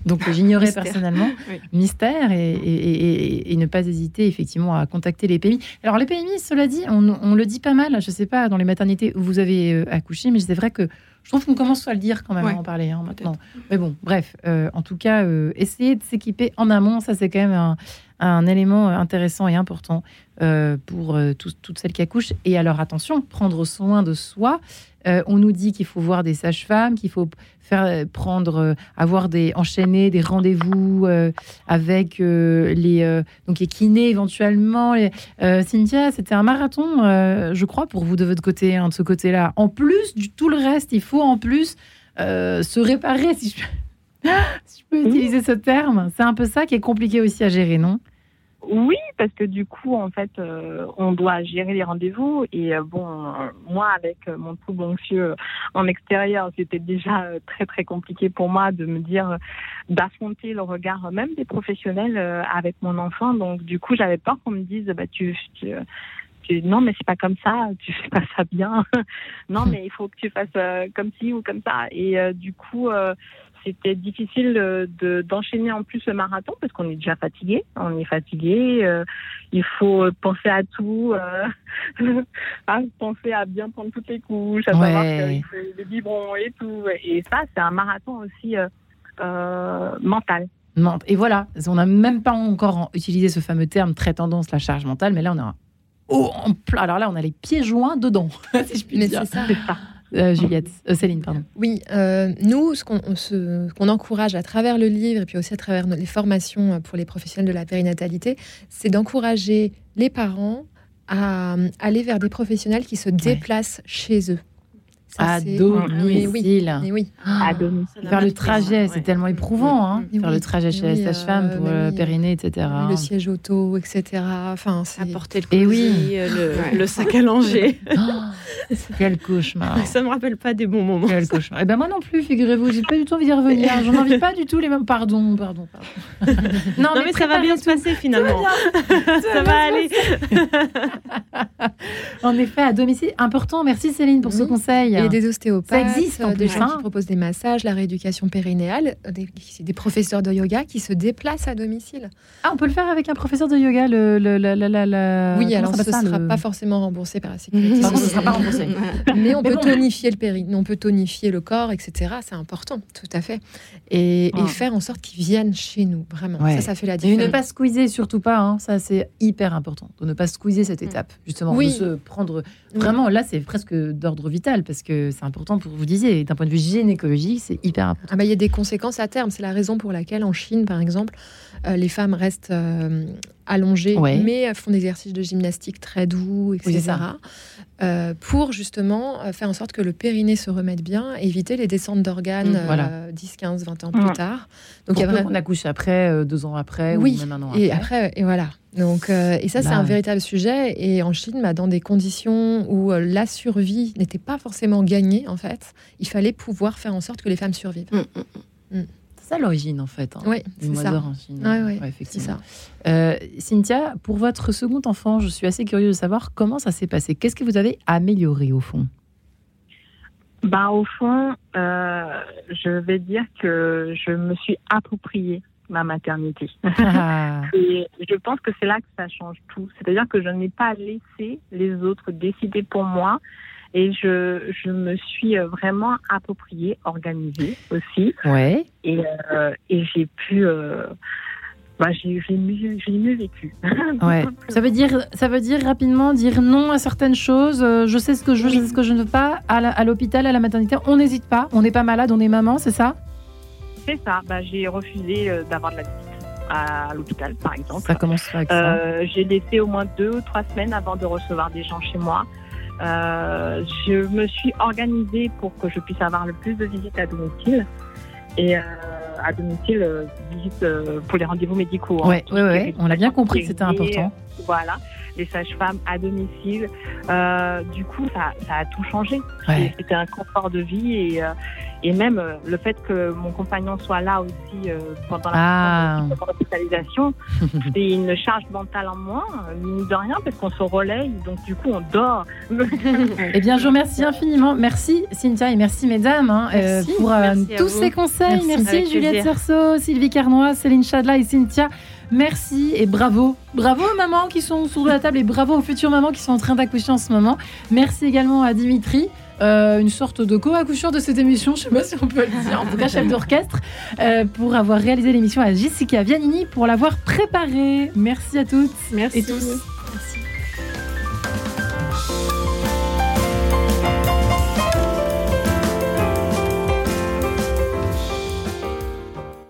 Donc, j'ignorais mystère. personnellement oui. mystère et, et, et, et ne pas hésiter effectivement à contacter les P M I. Alors, les P M I, cela dit, on, on le dit pas mal, je ne sais pas, dans les maternités où vous avez accouché, mais c'est vrai que je trouve qu'on commence à le dire quand même, ouais, à en parler hein, maintenant. Peut-être. Mais bon, bref, euh, en tout cas, euh, essayez de s'équiper en amont, ça c'est quand même un, un élément intéressant et important euh, pour euh, tout, toutes celles qui accouchent. Et alors, attention, prendre soin de soi. Euh, on nous dit qu'il faut voir des sages-femmes, qu'il faut faire prendre, euh, avoir des enchaîner des rendez-vous euh, avec euh, les euh, donc les kinés éventuellement. Les, euh, Cynthia, c'était un marathon, euh, je crois, pour vous de votre côté, hein, de ce côté-là. En plus du tout le reste, il faut en plus euh, se réparer, si je, si je peux utiliser ce terme. C'est un peu ça qui est compliqué aussi à gérer, non ? Oui, parce que du coup, en fait, euh, on doit gérer les rendez-vous. Et euh, bon, euh, moi, avec euh, mon trouble anxieux euh, en extérieur, c'était déjà euh, très, très compliqué pour moi de me dire, euh, d'affronter le regard euh, même des professionnels euh, avec mon enfant. Donc, du coup, j'avais peur qu'on me dise, bah, tu... tu euh, non, mais c'est pas comme ça, tu fais pas ça bien. Non, mais il faut que tu fasses euh, comme ci ou comme ça. Et euh, du coup, euh, c'était difficile euh, de, d'enchaîner en plus le marathon parce qu'on est déjà fatigué. On est fatigué, euh, il faut penser à tout, euh, à penser à bien prendre toutes les couches, à ouais. savoir qu'il faut les biberons et tout. Et ça, c'est un marathon aussi euh, euh, mental. Et voilà, on n'a même pas encore utilisé ce fameux terme très tendance, la charge mentale, mais là, on a oh, on... alors là, on a les pieds joints dedans, si je puis mais dire. Mais c'est ça. C'est ça. Euh, Juliette, euh, Céline, pardon. Oui, euh, nous, ce qu'on, ce, ce qu'on encourage à travers le livre et puis aussi à travers nos, les formations pour les professionnels de la périnatalité, c'est d'encourager les parents à aller vers des professionnels qui se déplacent ouais. chez eux. Ça, à c'est... domicile. Oui, oui. oui. À domicile. Faire le trajet, c'est ouais. tellement éprouvant. Hein. Faire oui. le trajet chez oui, la sage-femme euh, pour le oui, périnée, et cetera. Oui, le siège auto, et cetera. Enfin, c'est... Apporter le coulis, oui. le, ouais. le sac à langer. Oh, quel cauchemar. Ça ne me rappelle pas des bons moments. Quel cauchemar. Et ben moi non plus, figurez-vous, j'ai pas du tout envie d'y revenir. J'en envie pas du tout les mêmes. Pardon, pardon, pardon. Non, non mais, mais ça va bien se passer finalement. Ça, ça, ça va aller. En effet, à domicile, important. Merci Céline pour mmh. ce conseil. Il y a des ostéopathes, ça existe, en plus, des gens hein. qui proposent des massages, la rééducation périnéale, des, des professeurs de yoga qui se déplacent à domicile. Ah, on peut le faire avec un professeur de yoga le, le, la, la, la... Oui, comment alors ce ne sera le... pas forcément remboursé par la sécurité. Par contre, ce ne sera pas remboursé. Mais on mais peut bon, tonifier le périnée, on peut tonifier le corps, et cetera. C'est important, tout à fait. Et, ouais. et faire en sorte qu'ils viennent chez nous, vraiment. Ouais. Ça, ça fait la différence. Et ne pas squeezer, surtout pas. Hein. Ça, c'est hyper important. De ne pas squeezer cette étape, justement. Oui. De se prendre... Vraiment, là, c'est presque d'ordre vital, parce que que c'est important pour vous disiez, et d'un point de vue gynécologique, c'est hyper important. Ah bah, il y a des conséquences à terme. C'est la raison pour laquelle en Chine, par exemple, euh, les femmes restent euh, allongées, ouais. mais font des exercices de gymnastique très doux, et cetera. Oui, euh, pour justement euh, faire en sorte que le périnée se remette bien, éviter les descentes d'organes mmh, voilà. euh, dix, quinze, vingt ans mmh. plus tard. Donc il y a vraiment... on accouche après, euh, deux ans après, oui, ou même un an après. Et après, et voilà. Donc, euh, et ça, là, c'est un véritable sujet. Et en Chine, bah, dans des conditions où euh, la survie n'était pas forcément gagnée, en fait, il fallait pouvoir faire en sorte que les femmes survivent. Mmh, mmh, mmh. C'est ça l'origine, en fait. Hein, oui, c'est Mois d'Or en Chine. Ouais, ouais, ouais, effectivement. C'est ça. Euh, Cynthia, pour votre second enfant, je suis assez curieuse de savoir comment ça s'est passé. Qu'est-ce que vous avez amélioré, au fond ? Ben, au fond, euh, je vais dire que je me suis appropriée ma maternité. Ah. Et je pense que c'est là que ça change tout. C'est-à-dire que je n'ai pas laissé les autres décider pour moi et je, je me suis vraiment appropriée, organisée aussi. Ouais. Et, euh, et j'ai pu... Euh, bah, j'ai, j'ai, mieux, j'ai mieux vécu. Ouais. ça, veut dire, ça veut dire rapidement dire non à certaines choses. Euh, je sais ce que je veux, oui. je sais ce que je ne veux pas. À, la, à l'hôpital, à la maternité, on n'hésite pas. On n'est pas malade, on est maman, c'est ça ? C'est ça. Bah, j'ai refusé euh, d'avoir de la visite à l'hôpital, par exemple. Ça commence avec ça. Euh, j'ai laissé au moins deux ou trois semaines avant de recevoir des gens chez moi. Euh, je me suis organisée pour que je puisse avoir le plus de visites à domicile. Et euh, à domicile, euh, visite euh, pour les rendez-vous médicaux. Oui, hein, ouais, ouais. On a bien compris que c'était important. Et, voilà. Les sages-femmes à domicile. Euh, du coup, ça, ça a tout changé. Ouais. C'était un confort de vie et... Euh, Et même euh, le fait que mon compagnon soit là aussi euh, pendant la hospitalisation, ah. c'est une charge mentale en moins, mine de rien, parce qu'on se relaye, donc du coup on dort. Eh bien, je vous remercie infiniment. Merci Cynthia et merci mesdames hein, merci. Euh, pour euh, merci tous ces conseils. Merci, merci Juliette Serceau, Sylvie Carnoy, Céline Chadelat et Cynthia. Merci et bravo. Bravo aux mamans qui sont sous la table et bravo aux futures mamans qui sont en train d'accoucher en ce moment. Merci également à Dimitri. Euh, une sorte de co-accoucheur de cette émission, je ne sais pas si on peut le dire, en tout cas chef d'orchestre, euh, pour avoir réalisé l'émission à Jessica Vianini, pour l'avoir préparée. Merci à toutes merci. Et tous.